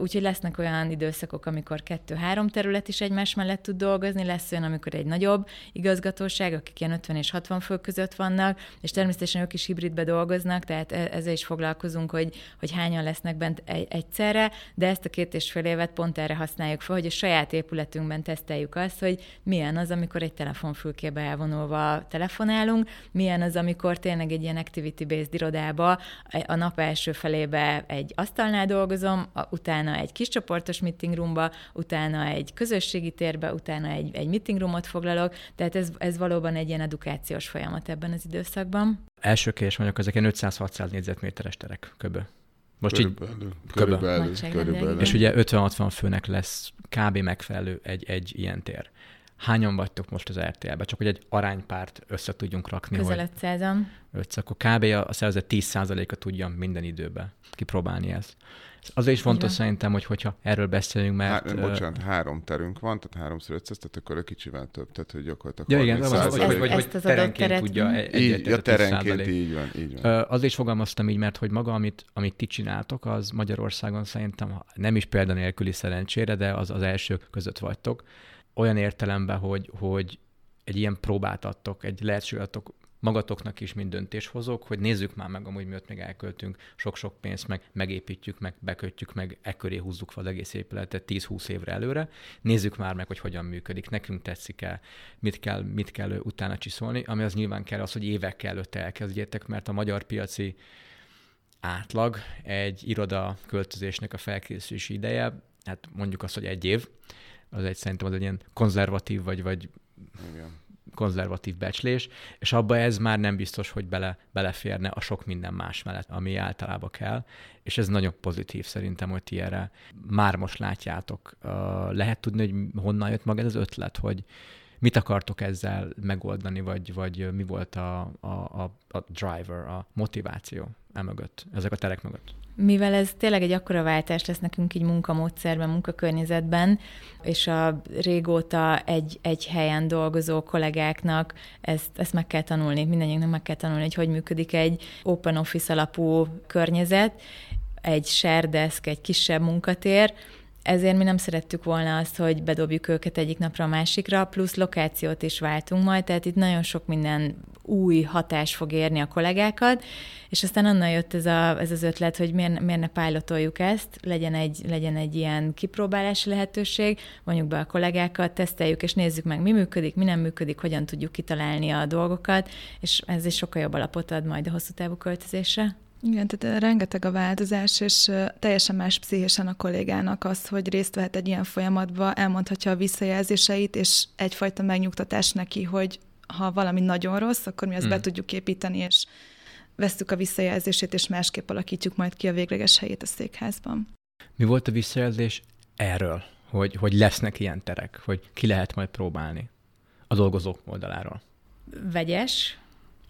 úgyhogy lesznek olyan időszakok, amikor 2-3 terület is egymás mellett tud dolgozni, lesz olyan, amikor egy nagyobb igazgatóság, akik ilyen 50 és 60 fő között vannak, és természetesen ők is hibridbe dolgoznak, tehát ezzel is foglalkozunk, hogy hányan lesznek bent egyszerre, de ezt a 2,5 évet pont erre használjuk fel, hogy a saját épületünkben teszteljük azt, hogy milyen az, amikor egy telefonfülkébe elvonulva telefonálunk, milyen az, amikor tényleg egy ilyen activity-based irodába a nap első felébe egy asztalnál dolgozom, utána egy kis csoportos meeting roomba, utána egy közösségi térbe, utána egy meeting roomot foglalok, tehát ez valóban egy ilyen edukációs folyamat ebben az időszakban. Első kérdés mondjuk, ezek 500-600 négyzetméteres terek köbö. Most körülbelül. És ugye 50-60 főnek lesz kb. Megfelelő egy ilyen tér. hányan vagytok most az RTL-ben? Csak hogy egy aránypárt össze tudjunk rakni. Közel 500-an. Akkor kb. A szervezet 10%-a tudja minden időben kipróbálni ezt. Azért is fontos szerintem, hogy hogyha erről beszélünk, mert... három terünk van, tehát 3x500, tehát akkor kicsivel több, tehát hogy gyakorlatilag... Ja igen, vagy terenként tudja egyet, a terenként, így van. Azért is fogalmaztam így, mert hogy maga, amit ti csináltok, az Magyarországon szerintem nem is példanélküli szerencsére, de az elsők között vagytok. Olyan értelemben, hogy egy ilyen próbát adtok, egy lehetőséget adtok magatoknak is, mint döntéshozók, hogy nézzük már meg amúgy, miatt még elköltünk sok-sok pénzt, meg megépítjük, meg bekötjük, meg ekköré húzzuk fel az egész épületet 10-20 évre előre. Nézzük már meg, hogy hogyan működik, nekünk tetszik-e, mit kell utána csiszolni, ami az nyilván kell az, hogy évekkel előtte elkezdjétek, mert a magyar piaci átlag egy iroda költözésnek a felkészülési ideje, hát mondjuk azt, hogy egy év, szerintem az egy ilyen konzervatív vagy igen, konzervatív becslés, és abba ez már nem biztos, hogy beleférne a sok minden más mellett, ami általában kell, és ez nagyon pozitív szerintem, hogy ti erre már most látjátok. Lehet tudni, hogy honnan jött maga ez az ötlet, hogy mit akartok ezzel megoldani, vagy mi volt a driver, a motiváció emögött, ezek a terek mögött? Mivel ez tényleg egy akkora váltás lesz nekünk így munkamódszerben, munkakörnyezetben, és a régóta egy helyen dolgozó kollégáknak ezt meg kell tanulni, mindannyiunknak meg kell tanulni, hogy működik egy open office alapú környezet, egy share desk, egy kisebb munkatér, ezért mi nem szerettük volna azt, hogy bedobjuk őket egyik napra a másikra, plusz lokációt is váltunk majd, tehát itt nagyon sok minden új hatás fog érni a kollégákat, és aztán onnan jött ez az ötlet, hogy miért ne pályoljuk ezt, legyen egy ilyen kipróbálási lehetőség, vonjuk be a kollégákat, teszteljük, és nézzük meg, mi működik, mi nem működik, hogyan tudjuk kitalálni a dolgokat, és ez is sokkal jobb alapot ad majd a hosszú távú költözésre. Igen, tehát rengeteg a változás, és teljesen más pszichésen a kollégának az, hogy részt vehet egy ilyen folyamatba, elmondhatja a visszajelzéseit, és egyfajta megnyugtatás neki, hogy ha valami nagyon rossz, akkor mi azt be tudjuk építeni, és vesszük a visszajelzését, és másképp alakítjuk majd ki a végleges helyét a székházban. Mi volt a visszajelzés erről, hogy lesznek ilyen terek, hogy ki lehet majd próbálni a dolgozók oldaláról? Vegyes.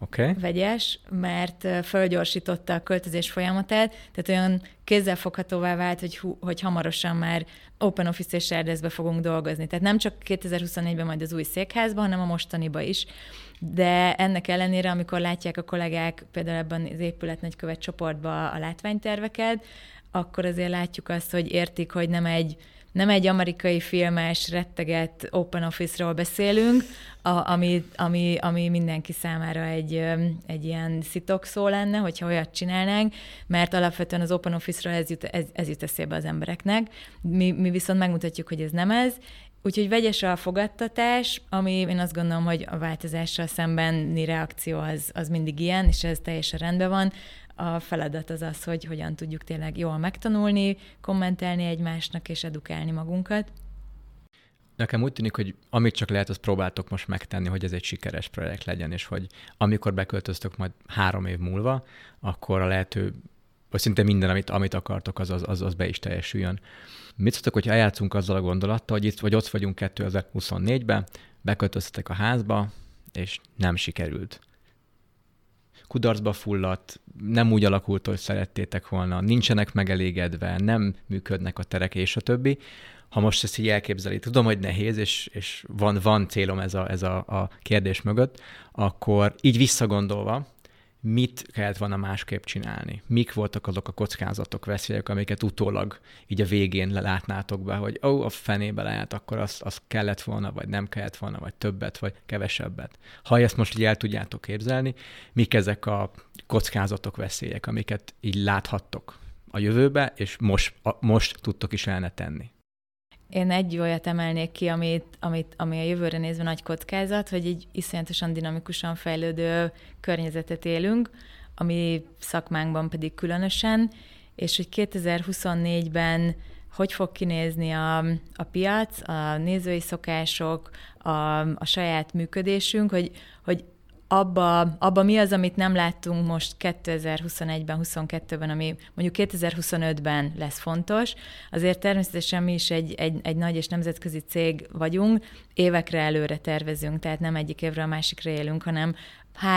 Okay. Vegyes, mert fölgyorsította a költözés folyamatát, tehát olyan kézzelfoghatóvá vált, hogy hamarosan már Open Office és Erdészbe fogunk dolgozni. Tehát nem csak 2024-ben majd az új székházban, hanem a mostaniba is. De ennek ellenére, amikor látják a kollégák például ebben az épület nagykövet csoportban a látványterveket, akkor azért látjuk azt, hogy értik, hogy nem egy amerikai filmes, rettegett Open Office-ról beszélünk, ami mindenki számára egy ilyen szitokszó lenne, hogyha olyat csinálnánk, mert alapvetően az Open Office-ról ez jut eszébe az embereknek. Mi viszont megmutatjuk, hogy ez nem ez. Úgyhogy vegyes a fogadtatás, ami én azt gondolom, hogy a változással szembeni reakció az mindig ilyen, és ez teljesen rendben van. A feladat az, hogy hogyan tudjuk tényleg jól megtanulni, kommentelni egymásnak és edukálni magunkat. Nekem úgy tűnik, hogy amit csak lehet, azt próbáltok most megtenni, hogy ez egy sikeres projekt legyen, és hogy amikor beköltöztök majd 3 év múlva, akkor a lehető, vagy szinte minden, amit akartok, az be is teljesüljön. Mit szóltok, hogyha eljátszunk azzal a gondolattal, hogy itt vagy ott vagyunk 2024-ben, beköltöztetek a házba, és nem sikerült. Kudarcba fulladt, nem úgy alakult, hogy szerettétek volna, nincsenek megelégedve, nem működnek a terek, és a többi. Ha most ezt így elképzeli, tudom, hogy nehéz, és van célom ez a kérdés mögött, akkor így visszagondolva, mit kellett volna másképp csinálni? Mik voltak azok a kockázatok, veszélyek, amiket utólag így a végén látnátok be, hogy a fenébe lehet, akkor az kellett volna, vagy nem kellett volna, vagy többet, vagy kevesebbet. Ha ezt most így el tudjátok képzelni, mik ezek a kockázatok, veszélyek, amiket így láthattok a jövőbe, és most tudtok is el ne tenni? Én egy olyat emelnék ki, ami a jövőre nézve nagy kockázat, hogy így iszonyatosan dinamikusan fejlődő környezetet élünk, ami szakmánkban pedig különösen, és hogy 2024-ben hogy fog kinézni a piac, a nézői szokások, a saját működésünk, hogy abba mi az, amit nem láttunk most 2021-ben, 22-ben, ami mondjuk 2025-ben lesz fontos. Azért természetesen mi is egy nagy és nemzetközi cég vagyunk, évekre előre tervezünk, tehát nem egyik évről a másikra élünk, hanem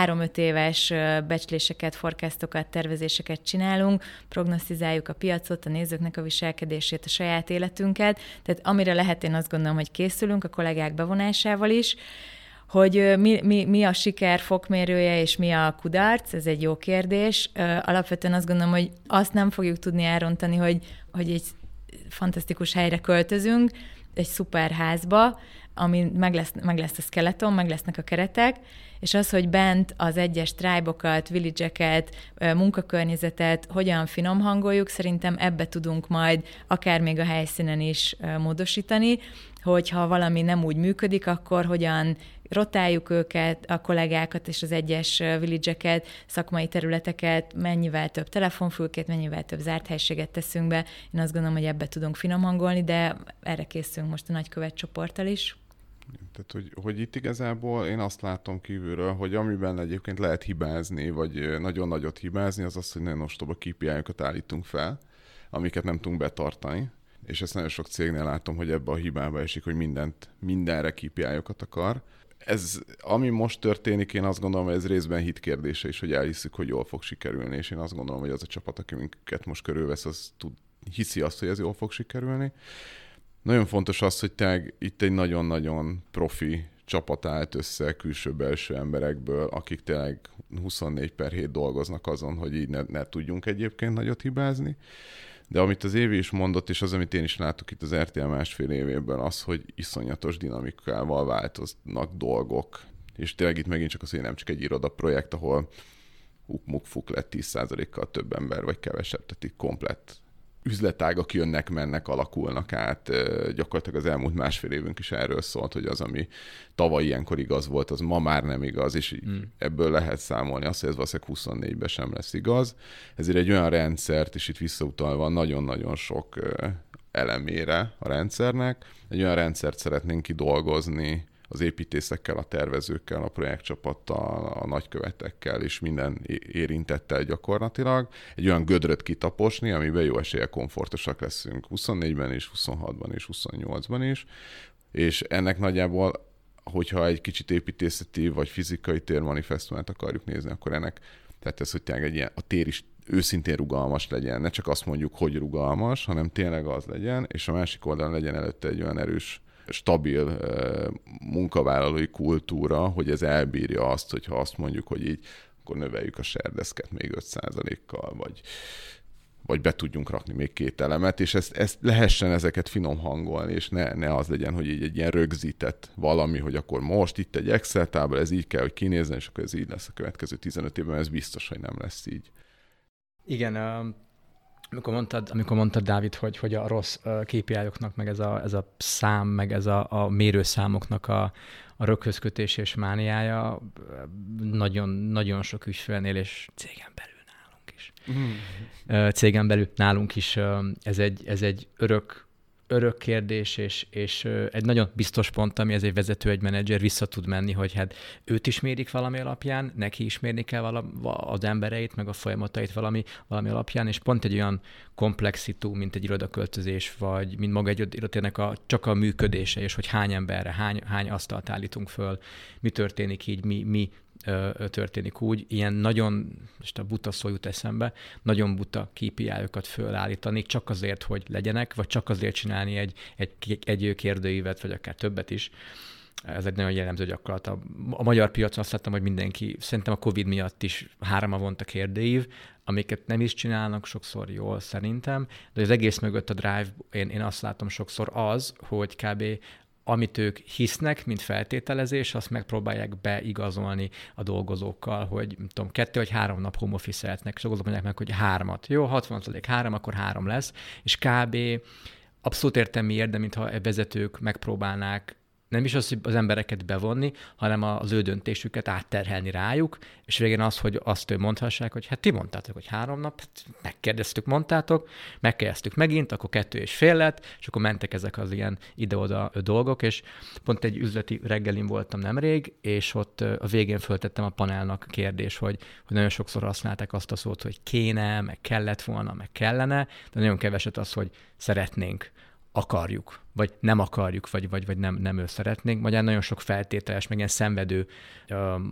3-5 éves becsléseket, forecastokat, tervezéseket csinálunk, prognosztizáljuk a piacot, a nézőknek a viselkedését, a saját életünket, tehát amire lehet, én azt gondolom, hogy készülünk a kollégák bevonásával is. Hogy mi a siker fokmérője, és mi a kudarc, ez egy jó kérdés. Alapvetően azt gondolom, hogy azt nem fogjuk tudni elrontani, hogy egy fantasztikus helyre költözünk, egy szuper házba, ami meg lesz a skeleton, meg lesznek a keretek, és az, hogy bent az egyes tribe-okat, village-eket, munkakörnyezetet hogyan finom hangoljuk, szerintem ebbe tudunk majd akár még a helyszínen is módosítani, hogyha valami nem úgy működik, akkor hogyan rotáljuk őket, a kollégákat és az egyes village-eket, szakmai területeket, mennyivel több telefonfülkét, mennyivel több zárt helységet teszünk be. Én azt gondolom, hogy ebbe tudunk finom hangolni, de erre készülünk most a nagykövet csoporttal is. Tehát, hogy itt igazából én azt látom kívülről, hogy amiben egyébként lehet hibázni, vagy nagyon nagyot hibázni, az az, hogy nagyon ostoba KPI-okat állítunk fel, amiket nem tudunk betartani. És ezt nagyon sok cégnél látom, hogy ebbe a hibába esik, hogy mindenre KPI-okat akar. Ez, ami most történik, én azt gondolom, hogy ez részben hit kérdése is, hogy elhiszük, hogy jól fog sikerülni, és én azt gondolom, hogy az a csapat, aki minket most körülvesz, az hiszi azt, hogy ez jól fog sikerülni. Nagyon fontos az, hogy itt egy nagyon-nagyon profi csapat állt össze külső-belső emberekből, akik tényleg 24/7 dolgoznak azon, hogy így ne tudjunk egyébként nagyot hibázni. De amit az Évi is mondott, és az, amit én is látok itt az RTL másfél évében, az, hogy iszonyatos dinamikával változnak dolgok. És tényleg itt megint csak az, hogy nem csak egy irodaprojekt, ahol ukmukfuk lett 10%-kal több ember, vagy kevesebb, tehát itt komplett üzletágak jönnek, mennek, alakulnak át. Gyakorlatilag az elmúlt másfél évünk is erről szólt, hogy az, ami tavaly ilyenkor igaz volt, az ma már nem igaz, és ebből lehet számolni azt, hogy ez valószínűleg 24-ben sem lesz igaz. Ezért egy olyan rendszert, és itt visszautalva nagyon-nagyon sok elemére a rendszernek, egy olyan rendszert szeretnénk kidolgozni az építészekkel, a tervezőkkel, a projektcsapattal, a nagykövetekkel és minden érintettel gyakorlatilag, egy olyan gödröt kitaposni, amiben jó eséllyel komfortosak leszünk 24-ben is, 26-ban is, 28-ban is, és ennek nagyjából, hogyha egy kicsit építészeti vagy fizikai térmanifesztumát akarjuk nézni, akkor ennek, tehát ez, hogy tényleg egy ilyen, a tér is őszintén rugalmas legyen, ne csak azt mondjuk, hogy rugalmas, hanem tényleg az legyen, és a másik oldalon legyen előtte egy olyan erős, stabil munkavállalói kultúra, hogy ez elbírja azt, hogyha azt mondjuk, hogy így, akkor növeljük a serdeszket még 5%-kal, vagy be tudjunk rakni még 2 elemet, és ezt lehessen ezeket finom hangolni, és ne az legyen, hogy így egy ilyen rögzített valami, hogy akkor most itt egy Excel tábla, ez így kell, hogy kinézzen, és akkor ez így lesz a következő 15 évben, ez biztos, hogy nem lesz így. Igen, Amikor mondtad, Dávid, hogy a rossz KPI-oknak, meg ez a szám, meg ez a mérőszámoknak a röghözkötés és mániája nagyon sok ügyfélnél és cégen belül nálunk is. Cégen belül nálunk is ez egy örök kérdés, és egy nagyon biztos pont, ami ez egy vezető, egy menedzser vissza tud menni, hogy hát őt is mérik valami alapján, neki is mérni kell az embereit, meg a folyamatait valami alapján, és pont egy olyan komplexitú, mint egy irodaköltözés, vagy mint maga egy irodatérnek csak a működése, és hogy hány emberre, hány asztalt állítunk föl, mi történik így, mi történik úgy, ilyen nagyon, most a buta szó jut eszembe, nagyon buta KPI-okat fölállítani, csak azért, hogy legyenek, vagy csak azért csinálni egy kérdőívet, vagy akár többet is. Ez egy nagyon jellemző gyakorlat. A magyar piacon azt láttam, hogy mindenki, szerintem a Covid miatt is 3 havonta kérdőív, amiket nem is csinálnak sokszor jól szerintem, de az egész mögött a drive, én azt látom sokszor az, hogy kb. Amit ők hisznek, mint feltételezés, azt megpróbálják beigazolni a dolgozókkal, hogy nem tudom, 2 vagy 3 nap home office-eltnek, és dolgozók mondják meg, hogy 3-at. Jó, 60% 3, akkor 3 lesz, és kb. Abszolút értem miért, de mintha vezetők megpróbálnák Nem is az, hogy az embereket bevonni, hanem az ő döntésüket átterhelni rájuk, és végén az, hogy azt mondhassák, hogy hát ti mondtátok, hogy 3 nap, hát megkérdeztük, mondtátok, megkérdeztük megint, akkor 2,5 lett, és akkor mentek ezek az ilyen ide-oda dolgok, és pont egy üzleti reggelin voltam nemrég, és ott a végén föltettem a panelnak kérdés, hogy nagyon sokszor használták azt a szót, hogy kéne, meg kellett volna, meg kellene, de nagyon keveset az, hogy szeretnénk, akarjuk, vagy nem akarjuk, vagy nem ő szeretnénk. Magyar nagyon sok feltételes, meg ilyen szenvedő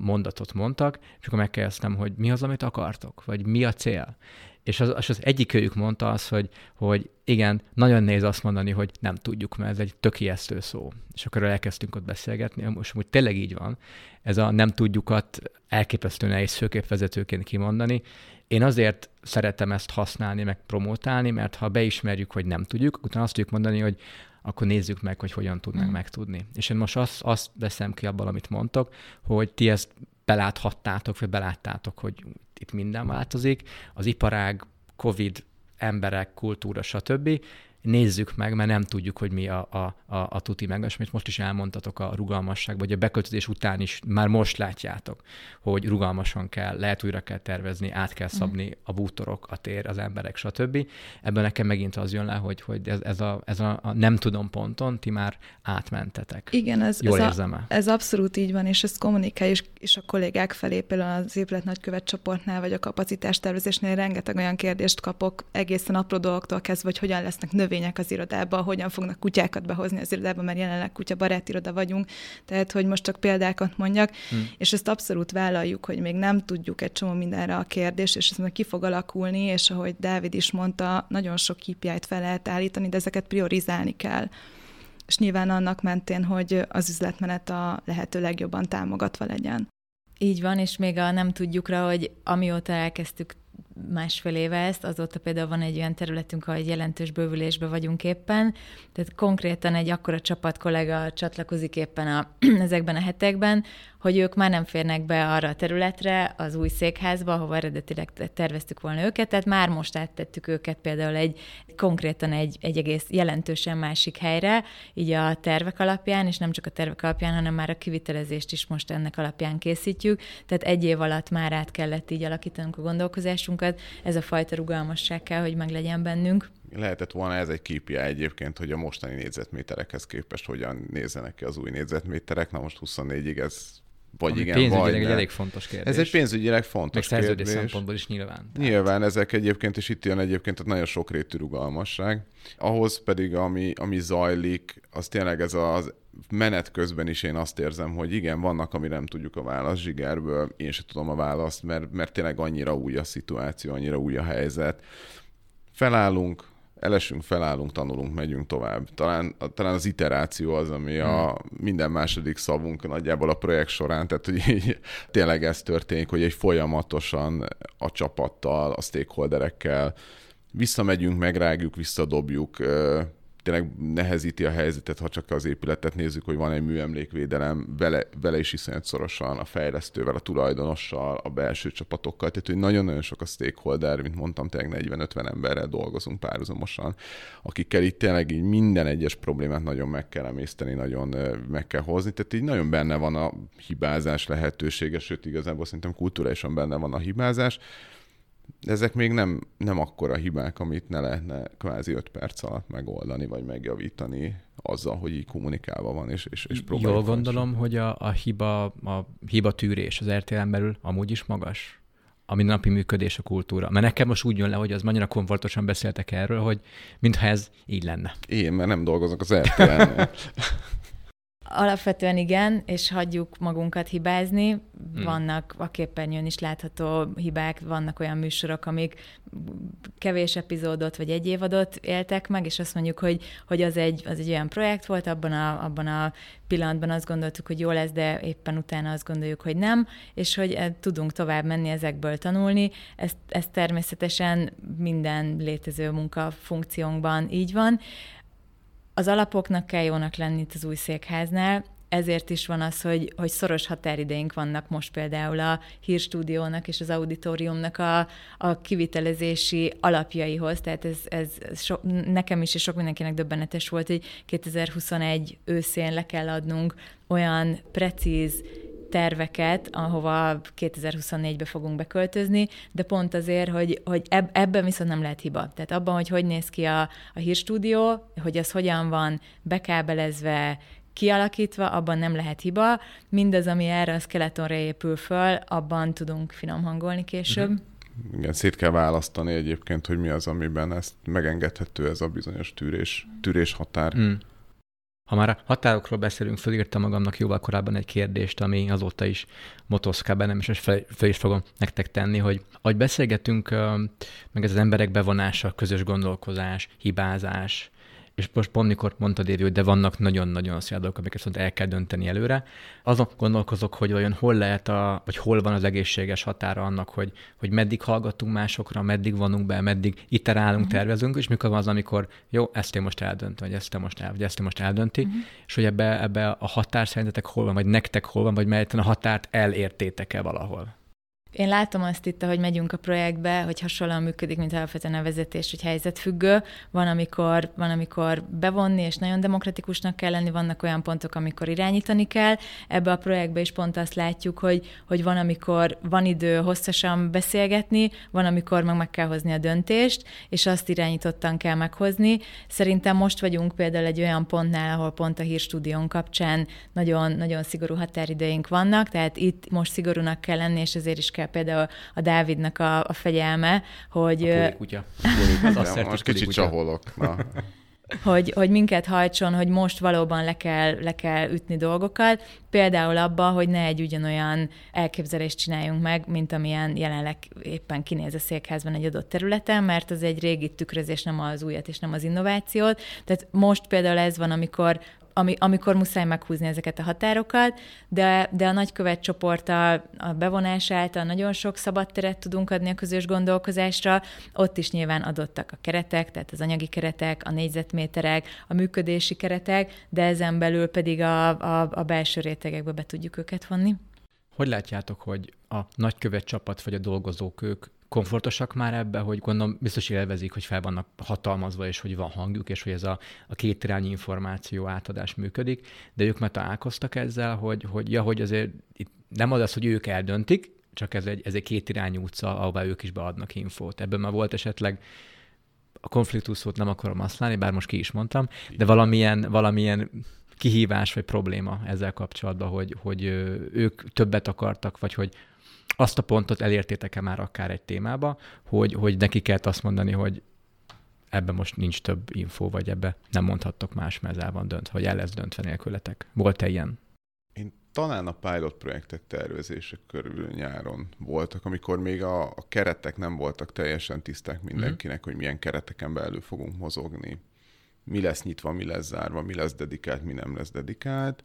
mondatot mondtak, és akkor megkérdeztem, hogy mi az, amit akartok, vagy mi a cél. És az egyik őjük mondta azt, hogy igen, nagyon néz azt mondani, hogy nem tudjuk, mert ez egy tök ijesztő szó. És akkor elkezdtünk ott beszélgetni, és amúgy tényleg így van, ez a nem tudjukat elképesztő nehéz főképvezetőként kimondani. Én azért szeretem ezt használni, meg promotálni, mert ha beismerjük, hogy nem tudjuk, utána azt tudjuk mondani, hogy akkor nézzük meg, hogy hogyan tudnánk megtudni. És én most azt veszem ki abban, amit mondtok, hogy ti ezt beláthattátok, vagy beláttátok, hogy itt minden változik, az iparág, Covid, emberek, kultúra, stb. Nézzük meg, mert nem tudjuk, hogy mi a tuti meg, és amit most is elmondtatok a rugalmasság, vagy a beköltözés után is már most látjátok, hogy rugalmasan kell, lehet újra kell tervezni, át kell szabni a bútorok, a tér, az emberek, stb. Ebben nekem megint az jön le, hogy ez a nem tudom ponton, ti már átmentetek. Igen, ez abszolút így van, és ezt kommunikáljuk, és a kollégák felé, például az épület nagykövet csoportnál, vagy a kapacitástervezésnél rengeteg olyan kérdést kapok, egészen apró dolgoktól kezdve, hogy hogyan lesznek növények az irodába, hogyan fognak kutyákat behozni az irodába, mert jelenleg kutyabarát iroda vagyunk, tehát hogy most csak példákat mondjak, és ezt abszolút vállaljuk, hogy még nem tudjuk egy csomó mindenre a kérdést, és ez meg ki fog alakulni, és ahogy Dávid is mondta, nagyon sok KPI-t fel lehet állítani, de ezeket priorizálni kell. És nyilván annak mentén, hogy az üzletmenet a lehető legjobban támogatva legyen. Így van, és még a nem tudjukra, hogy amióta elkezdtük másfél éve ezt, azóta például van egy olyan területünk, ahol egy jelentős bővülésben vagyunk éppen, tehát konkrétan egy akkora csapat kollega csatlakozik éppen ezekben a hetekben, hogy ők már nem férnek be arra a területre, az új székházba, ahova eredetileg terveztük volna őket, tehát már most áttettük őket például konkrétan egy egész jelentősen másik helyre, így a tervek alapján, és nem csak a tervek alapján, hanem már a kivitelezést is most ennek alapján készítjük, tehát 1 év alatt már át kellett így alakítanunk a gondolkozásunkat, ez a fajta rugalmasság kell, hogy meglegyen bennünk. Lehetett volna ez egy KPI egyébként, hogy a mostani négyzetméterekhez képest hogyan nézzenek ki az új négyzetméterek, na most 24-ig ez vagy ami igen, pénzügyileg vagy egy elég fontos kérdés. Ez egy pénzügyileg fontos kérdés. Meg szerződés szempontból is nyilván. Nyilván ezek egyébként, és itt jön egyébként nagyon sokrétű rugalmasság. Ahhoz pedig, ami zajlik, az tényleg ez az menet közben is én azt érzem, hogy igen, vannak, ami nem tudjuk a választ zsigerből, én se tudom a választ, mert tényleg annyira új a szituáció, annyira új a helyzet. Felállunk, elesünk, felállunk, tanulunk, megyünk tovább. Talán az iteráció az, ami a minden második szavunk nagyjából a projekt során, tehát hogy így, tényleg ez történik, hogy egy folyamatosan a csapattal, a stakeholderekkel visszamegyünk, megrágjuk, visszadobjuk, tényleg nehezíti a helyzetet, ha csak az épületet nézzük, hogy van egy műemlékvédelem, vele is iszonyat szorosan, a fejlesztővel, a tulajdonossal, a belső csapatokkal, tehát hogy nagyon-nagyon sok a stakeholder, mint mondtam, tényleg 40-50 emberrel dolgozunk párhuzamosan, akikkel itt tényleg így minden egyes problémát nagyon meg kell emészteni, nagyon meg kell hozni, tehát így nagyon benne van a hibázás lehetősége, sőt igazából szerintem kulturálisan benne van a hibázás, ezek még nem akkora hibák, amit ne lehetne kvázi 5 perc alatt megoldani, vagy megjavítani azzal, hogy így kommunikálva van, és problémás. Jól gondolom, hogy a hiba tűrés az RTL-en belül amúgy is magas, a mindennapi működés, a kultúra. Mert nekem most úgy jön le, hogy az annyira komfortosan beszéltek erről, hogy mintha ez így lenne. Én, mert nem dolgozok az RTL-nél. Alapvetően igen, és hagyjuk magunkat hibázni. Vannak a képernyőn is látható hibák, vannak olyan műsorok, amik kevés epizódot vagy 1 évadot éltek meg, és azt mondjuk, hogy az egy olyan projekt volt, abban a pillanatban azt gondoltuk, hogy jó lesz, de éppen utána azt gondoljuk, hogy nem, és hogy tudunk tovább menni, ezekből tanulni. Ez természetesen minden létező munkafunkciónkban így van. Az alapoknak kell jónak lenni itt az új székháznál, Ezért is van az, hogy szoros határideink vannak most például a hírstúdiónak és az auditoriumnak a kivitelezési alapjaihoz, tehát nekem is és sok mindenkinek döbbenetes volt, hogy 2021 őszén le kell adnunk olyan precíz terveket, ahova 2024-be fogunk beköltözni, de pont azért, hogy ebben viszont nem lehet hiba. Tehát abban, hogy néz ki a hírstúdió, hogy az hogyan van bekábelezve, kialakítva, abban nem lehet hiba. Mindaz, ami erre a skeletonra épül föl, abban tudunk finom hangolni később. Igen, szét kell választani egyébként, hogy mi az, amiben ezt megengedhető ez a bizonyos tűrés határ. Mm. Ha már a határokról beszélünk, fölírtam magamnak jóval korábban egy kérdést, ami azóta is motoszkál bennem, és fel is fogom nektek tenni, hogy ahogy beszélgetünk, meg ez az emberek bevonása, közös gondolkozás, hibázás, és most pont mikor mondtad, Évi, hogy de vannak nagyon-nagyon szia dolgok, amiket viszont el kell dönteni előre. Azon gondolkozok, hogy olyan hol van az egészséges határa annak, hogy meddig hallgatunk másokra, meddig vanunk be, meddig iterálunk, tervezünk, és mikor van az, amikor jó, ezt én most eldöntöm, vagy ezt én most eldönti, és hogy ebbe a határ szerintetek hol van, vagy nektek hol van, vagy mellettem a határt elértétek-e valahol? Én látom azt itt, ahogy megyünk a projektbe, hogy hasonlóan működik, mint alapvetően a vezetés, hogy helyzetfüggő. Van, amikor bevonni, és nagyon demokratikusnak kell lenni, vannak olyan pontok, amikor irányítani kell. Ebbe a projektbe is pont azt látjuk, hogy van, amikor van idő hosszasan beszélgetni, van, amikor meg kell hozni a döntést, és azt irányítottan kell meghozni. Szerintem most vagyunk például egy olyan pontnál, ahol pont a hírstúdión kapcsán nagyon, nagyon szigorú határidőink vannak, tehát itt most szigorúnak kell lenni, és ezért is kell például a Dávidnak a fegyelme, hogy... A pulikutya. Most kicsit csaholok. Na. Hogy minket hajtson, hogy most valóban le kell ütni dolgokat, például abban, hogy ne egy ugyanolyan elképzelést csináljunk meg, mint amilyen jelenleg éppen kinéz a székházban egy adott területen, mert az egy régi tükrözés, nem az újat és nem az innovációt. Tehát most például ez van, amikor muszáj meghúzni ezeket a határokat, de a nagykövet csoporttal, a bevonás által nagyon sok szabad teret tudunk adni a közös gondolkozásra, ott is nyilván adottak a keretek, tehát az anyagi keretek, a négyzetméterek, a működési keretek, de ezen belül pedig a belső rétegekbe be tudjuk őket vonni. Hogy látjátok, hogy a nagykövet csapat vagy a dolgozók, ők komfortosak már ebbe, hogy gondolom biztos élvezik, hogy fel vannak hatalmazva, és hogy van hangjuk, és hogy ez a kétirányú információ átadás működik, de ők már találkoztak ezzel, hogy azért itt nem az, hogy ők eldöntik, csak ez egy kétirányú utca, ahová ők is beadnak infót. Ebben már volt esetleg a konfliktus szót nem akarom használni, bár most ki is mondtam, de valamilyen kihívás vagy probléma ezzel kapcsolatban, hogy ők többet akartak, vagy hogy azt a pontot elértétek-e már akár egy témába, hogy neki kellett azt mondani, hogy ebben most nincs több infó, vagy ebbe nem mondhattok más, mert el van döntve, vagy el lesz döntve nélkületek. Volt-e ilyen? Én talán a pilot projektek tervezése körül nyáron voltak, amikor még a keretek nem voltak teljesen tiszták mindenkinek, hogy milyen kereteken belül fogunk mozogni. Mi lesz nyitva, mi lesz zárva, mi lesz dedikált, mi nem lesz dedikált.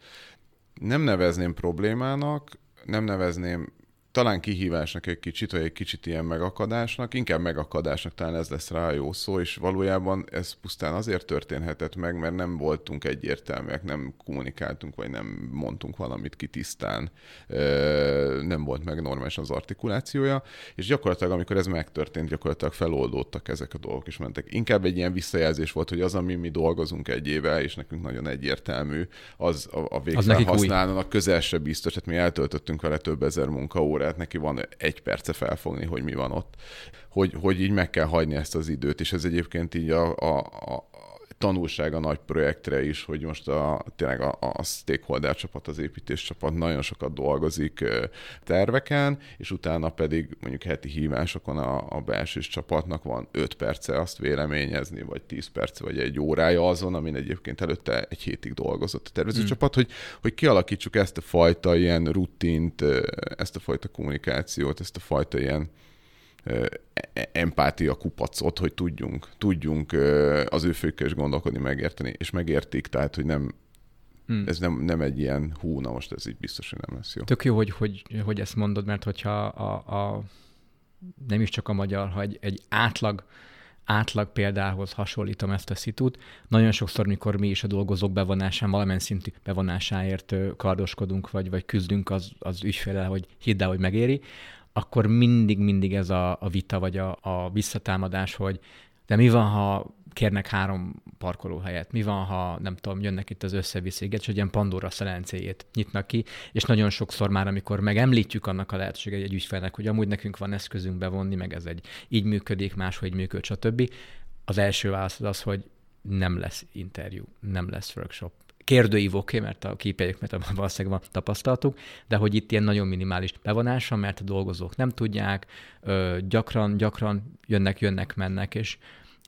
Nem nevezném problémának, nem nevezném talán kihívásnak egy kicsit, vagy egy kicsit ilyen megakadásnak, inkább megakadásnak, talán ez lesz rá a jó szó, és valójában ez pusztán azért történhetett meg, mert nem voltunk egyértelműek, nem kommunikáltunk, vagy nem mondtunk valamit ki tisztán, nem volt meg normális az artikulációja, és gyakorlatilag, amikor ez megtörtént, gyakorlatilag feloldódtak ezek a dolgok, és mentek. Inkább egy ilyen visszajelzés volt, hogy az, ami mi dolgozunk egy éve, és nekünk nagyon egyértelmű, az a végfelhasználónak közel se biztos, tehát mi eltöltöttünk vele több ezer munkaórát, tehát neki van egy perce felfogni, hogy mi van ott, hogy így meg kell hagyni ezt az időt, és ez egyébként így a tanulság a nagy projektre is, hogy most tényleg a stakeholder csapat, az építés csapat nagyon sokat dolgozik terveken, és utána pedig mondjuk heti hívásokon a belsős csapatnak van 5 perce azt véleményezni, vagy 10 perc, vagy egy órája azon, amin egyébként előtte egy hétig dolgozott a tervezőcsapat, hogy kialakítsuk ezt a fajta ilyen rutint, ezt a fajta kommunikációt, ezt a fajta ilyen empátia kupacot, hogy tudjunk az ő főkkel is gondolkodni, megérteni, és megértik, tehát, hogy nem, ez nem egy ilyen hú, na most ez így biztos, hogy nem lesz jó. Tök jó, hogy ezt mondod, mert hogyha nem is csak a magyar, ha egy átlag átlag példához hasonlítom ezt a szitút. Nagyon sokszor, mikor mi is a dolgozók bevonásán, valamilyen szintű bevonásáért kardoskodunk, vagy küzdünk az ügyféllel, hogy hidd el, hogy megéri, akkor mindig ez a vita, vagy a visszatámadás, hogy de mi van, ha kérnek 3 parkolóhelyet, mi van, ha nem tudom, jönnek itt az összeviszéget, és egy ilyen Pandora szelencéjét nyitnak ki, és nagyon sokszor már, amikor megemlítjük annak a lehetőséget egy ügyfelnek, hogy amúgy nekünk van eszközünk bevonni, meg ez egy így működik, máshogy működ, stb. Az első válasz az, hogy nem lesz interjú, nem lesz workshop. Kérdőív oké, mert a képeljük, mert abban valószínűleg van tapasztalatuk, de hogy itt ilyen nagyon minimális bevonása, mert a dolgozók nem tudják, gyakran jönnek, mennek, és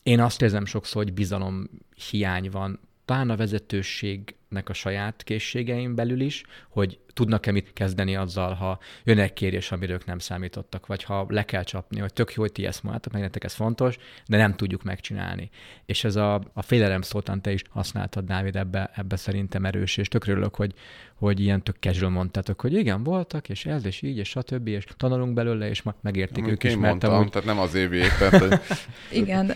én azt érzem sokszor, hogy bizalom hiány van, talán a vezetőségnek a saját készségeim belül is, hogy tudnak-e mit kezdeni azzal, ha jön egy kérés, amire ők nem számítottak, vagy ha le kell csapni, hogy tök jó, hogy ti ezt mondjátok, meg nektek ez fontos, de nem tudjuk megcsinálni. És ez a félelem szótán te is használtad, Dávid, ebbe szerintem erős, és tök örülök, hogy ilyen tök casual mondtátok, hogy igen, voltak, és ez, és így, és stb., és tanulunk belőle, és megértik ők is, mert amúgy... Tehát nem az évi éppen. Igen,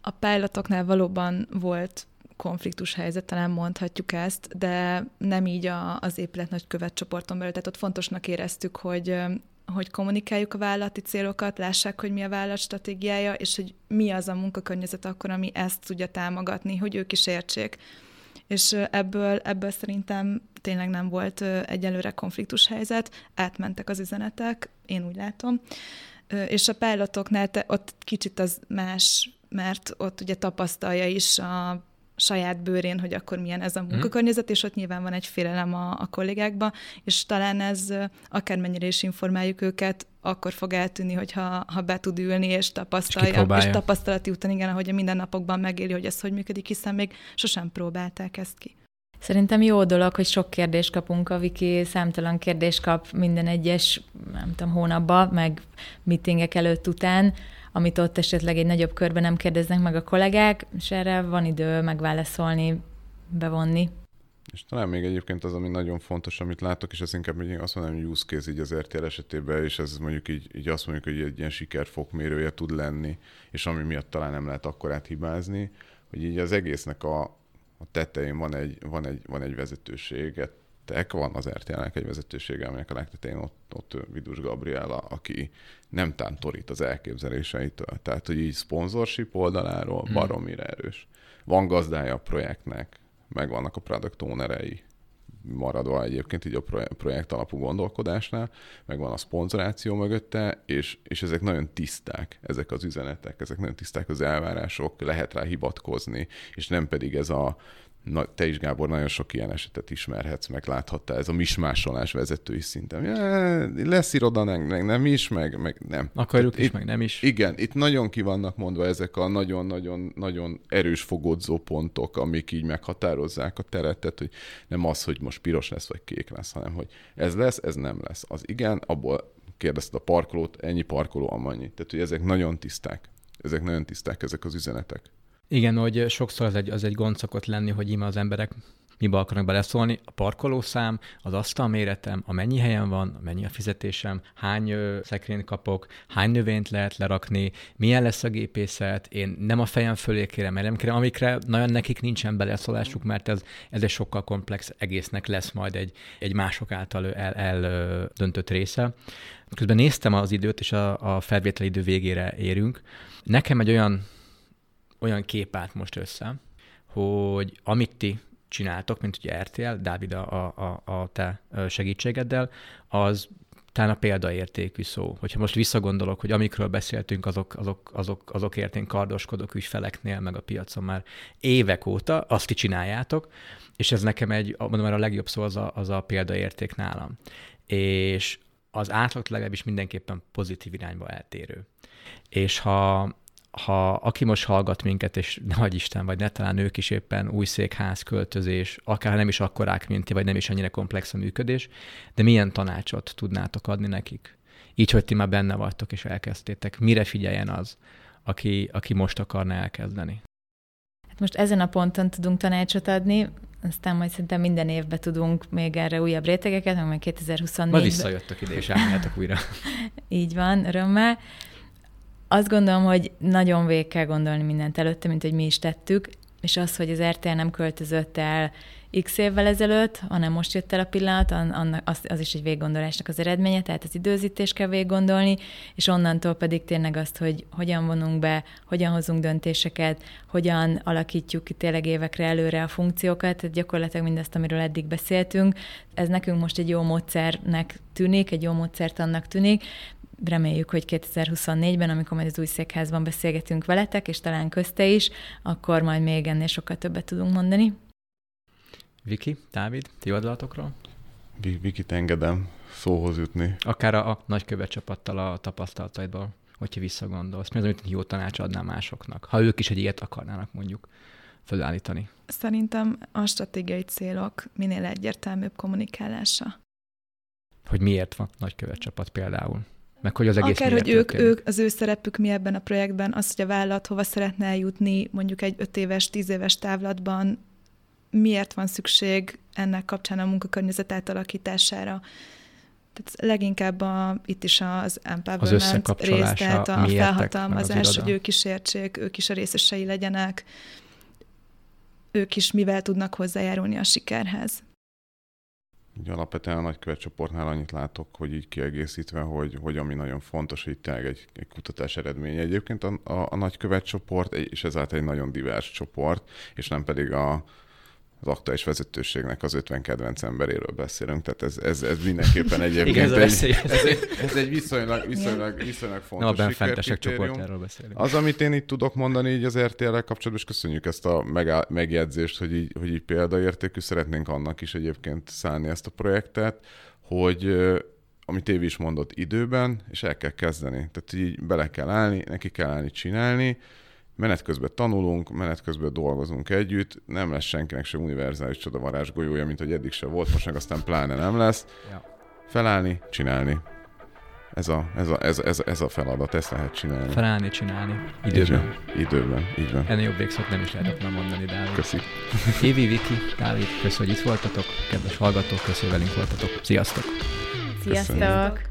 a pilotoknál valóban volt konfliktus helyzet, talán mondhatjuk ezt, de nem így az épület nagykövet csoporton belül. Tehát ott fontosnak éreztük, hogy kommunikáljuk a vállalati célokat, lássák, hogy mi a vállalat stratégiája, és hogy mi az a munkakörnyezet akkor, ami ezt tudja támogatni, hogy ők is értsék. És ebből szerintem tényleg nem volt egyelőre konfliktus helyzet, átmentek az üzenetek, én úgy látom. És a pilotoknál ott kicsit az más, mert ott ugye tapasztalja is a saját bőrén, hogy akkor milyen ez a munkakörnyezet, és ott nyilván van egy félelem a kollégákba, és talán ez akármennyire is informáljuk őket, akkor fog eltűnni, hogyha be tud ülni, és tapasztalja, és tapasztalati után, igen, ahogy a mindennapokban megéli, hogy ez hogy működik, hiszen még sosem próbálták ezt ki. Szerintem jó dolog, hogy sok kérdést kapunk, a Viki számtalan kérdést kap minden egyes, nem tudom, hónapban, meg meetingek előtt után, amit ott esetleg egy nagyobb körben nem kérdeznek meg a kollégák, és erre van idő megválaszolni, bevonni. És talán még egyébként az, ami nagyon fontos, amit látok, és ez inkább azt mondom, hogy use case így az RTL esetében, és ez mondjuk így azt mondjuk, hogy egy ilyen sikerfokmérője tud lenni, és ami miatt talán nem lehet akkorát hibázni, hogy így az egésznek a tetején van egy vezetőségetek, van az RTL-nek egy vezetősége, aminek a legtetején ott Vidus Gabriella, aki nem tántorít az elképzeléseitől. Tehát, hogy így szponzorship oldaláról baromira erős. Van gazdája a projektnek, meg vannak a product ownerei, maradva egyébként így a projekt alapú gondolkodásnál, meg van a szponzoráció mögötte, és ezek nagyon tiszták, ezek az üzenetek, ezek nagyon tiszták az elvárások, lehet rá hivatkozni, és nem pedig ez te is, Gábor, nagyon sok ilyen esetet ismerhetsz, meg láthattál, ez a mismásolás vezetői szinten. Lesz iroda, nem is, meg nem. Akarjuk is, meg nem is. Igen, itt nagyon ki vannak mondva ezek a nagyon-nagyon erős fogodzó pontok, amik így meghatározzák a teretet, hogy nem az, hogy most piros lesz, vagy kék lesz, hanem hogy ez lesz, ez nem lesz. Az igen, abból kérdezted a parkolót, ennyi parkoló, amennyi. Tehát, hogy ezek nagyon tiszták. Ezek nagyon tiszták, ezek az üzenetek. Igen, hogy sokszor az egy gond szokott lenni, hogy ima az emberek mibe akarnak beleszólni. A parkolószám, az asztal méretem, a mennyi helyen van, mennyi a fizetésem, hány szekrényt kapok, hány növényt lehet lerakni, milyen lesz a gépészet, én nem a fejem fölé kérem, mert nem kérem, amikre nagyon nekik nincsen beleszólásuk, mert ez egy sokkal komplex egésznek lesz majd egy mások által eldöntött része. Közben néztem az időt, és a felvételi idő végére érünk. Nekem egy olyan kép állt most össze, hogy amit ti csináltok, mint ugye RTL, Dávid a te segítségeddel, az talán a példaértékű szó. Hogyha most visszagondolok, hogy amikről beszéltünk, azokért én kardoskodok ügyfeleknél, meg a piacon már évek óta, azt ti csináljátok, és ez nekem mondom, már a legjobb szó az a példaérték nálam. És az átlag legalábbis mindenképpen pozitív irányba eltérő. És ha aki most hallgat minket, és nagy Isten, vagy ne talán ők is éppen új székház, költözés, akár nem is akkorák, mint ti, vagy nem is annyira komplex a működés, de milyen tanácsot tudnátok adni nekik? Így, hogy ti már benne vagytok, és elkezdtétek. Mire figyeljen az, aki most akarna elkezdeni? Hát most ezen a ponton tudunk tanácsot adni, aztán majd szerintem minden évben tudunk még erre újabb rétegeket, meg 2024-ben. Ma visszajöttök ide, és álljátok újra. Így van, örömmel. Azt gondolom, hogy nagyon végig kell gondolni mindent előtte, mint hogy mi is tettük, és az, hogy az RTL nem költözött el x évvel ezelőtt, hanem most jött el a pillanat, az is egy végiggondolásnak az eredménye, tehát az időzítést kell végiggondolni, és onnantól pedig tényleg azt, hogy hogyan vonunk be, hogyan hozunk döntéseket, hogyan alakítjuk ki tényleg évekre előre a funkciókat, tehát gyakorlatilag mindazt, amiről eddig beszéltünk. Ez nekünk most egy jó módszernek tűnik, egy jó módszertannak tűnik. Reméljük, hogy 2024-ben, amikor majd az új székházban beszélgetünk veletek, és talán közte is, akkor majd még ennél sokkal többet tudunk mondani. Viki, Dávid, ti oldalatokról? Vikit engedem szóhoz jutni. Akár a nagykövet csapattal a tapasztalataidból, hogyha visszagondolsz. Mi az, amit jó tanács adnál másoknak? Ha ők is egy ilyet akarnának mondjuk fölállítani. Szerintem a stratégiai célok minél egyértelműbb kommunikálása. Hogy miért van nagykövet csapat például? Meg hogy az egész akár, hogy ők, az ő szerepük mi ebben a projektben, az, hogy a vállalat hova szeretne eljutni, mondjuk egy 5 éves, 10 éves távlatban, miért van szükség ennek kapcsán a munkakörnyezet átalakítására. Tehát leginkább itt is az empowerment rész, tehát a felhatalmazás, hogy ők is értsék, ők is a részesei legyenek, ők is mivel tudnak hozzájárulni a sikerhez. Ugye alapvetően a nagykövetcsoportnál annyit látok, hogy így kiegészítve, hogy ami nagyon fontos, hogy tényleg egy kutatás eredménye. Egyébként a nagykövetcsoport, és ezáltal egy nagyon divers csoport, és nem pedig az aktuális vezetőségnek az 50 kedvenc emberéről beszélünk, tehát ez mindenképpen egyébként ez egy viszonylag fontos sikerkritérium. A fentesek csoportjáról beszélünk. Az, amit én itt tudok mondani így az RTL-rel kapcsolatban, és köszönjük ezt a megjegyzést, hogy így példaértékű, szeretnénk annak is egyébként szállni ezt a projektet, hogy amit Évi is mondott, időben, és el kell kezdeni. Tehát így bele kell állni, neki kell állni, csinálni, menet közben tanulunk, menet közben dolgozunk együtt, nem lesz senkinek se univerzális csodavarázs golyója, mint hogy eddig se volt, most meg aztán pláne nem lesz. Felállni, csinálni. Ez a feladat, ezt lehet csinálni. Felállni, csinálni. Időben, így van. Ennél jobb végszót nem is lehetett mondani, Dávid. Köszi. Évi, Viki, Dávid, kösz, hogy itt voltatok. Kedves hallgatók, kösz, hogy velünk voltatok. Sziasztok! Sziasztok! Köszönjük.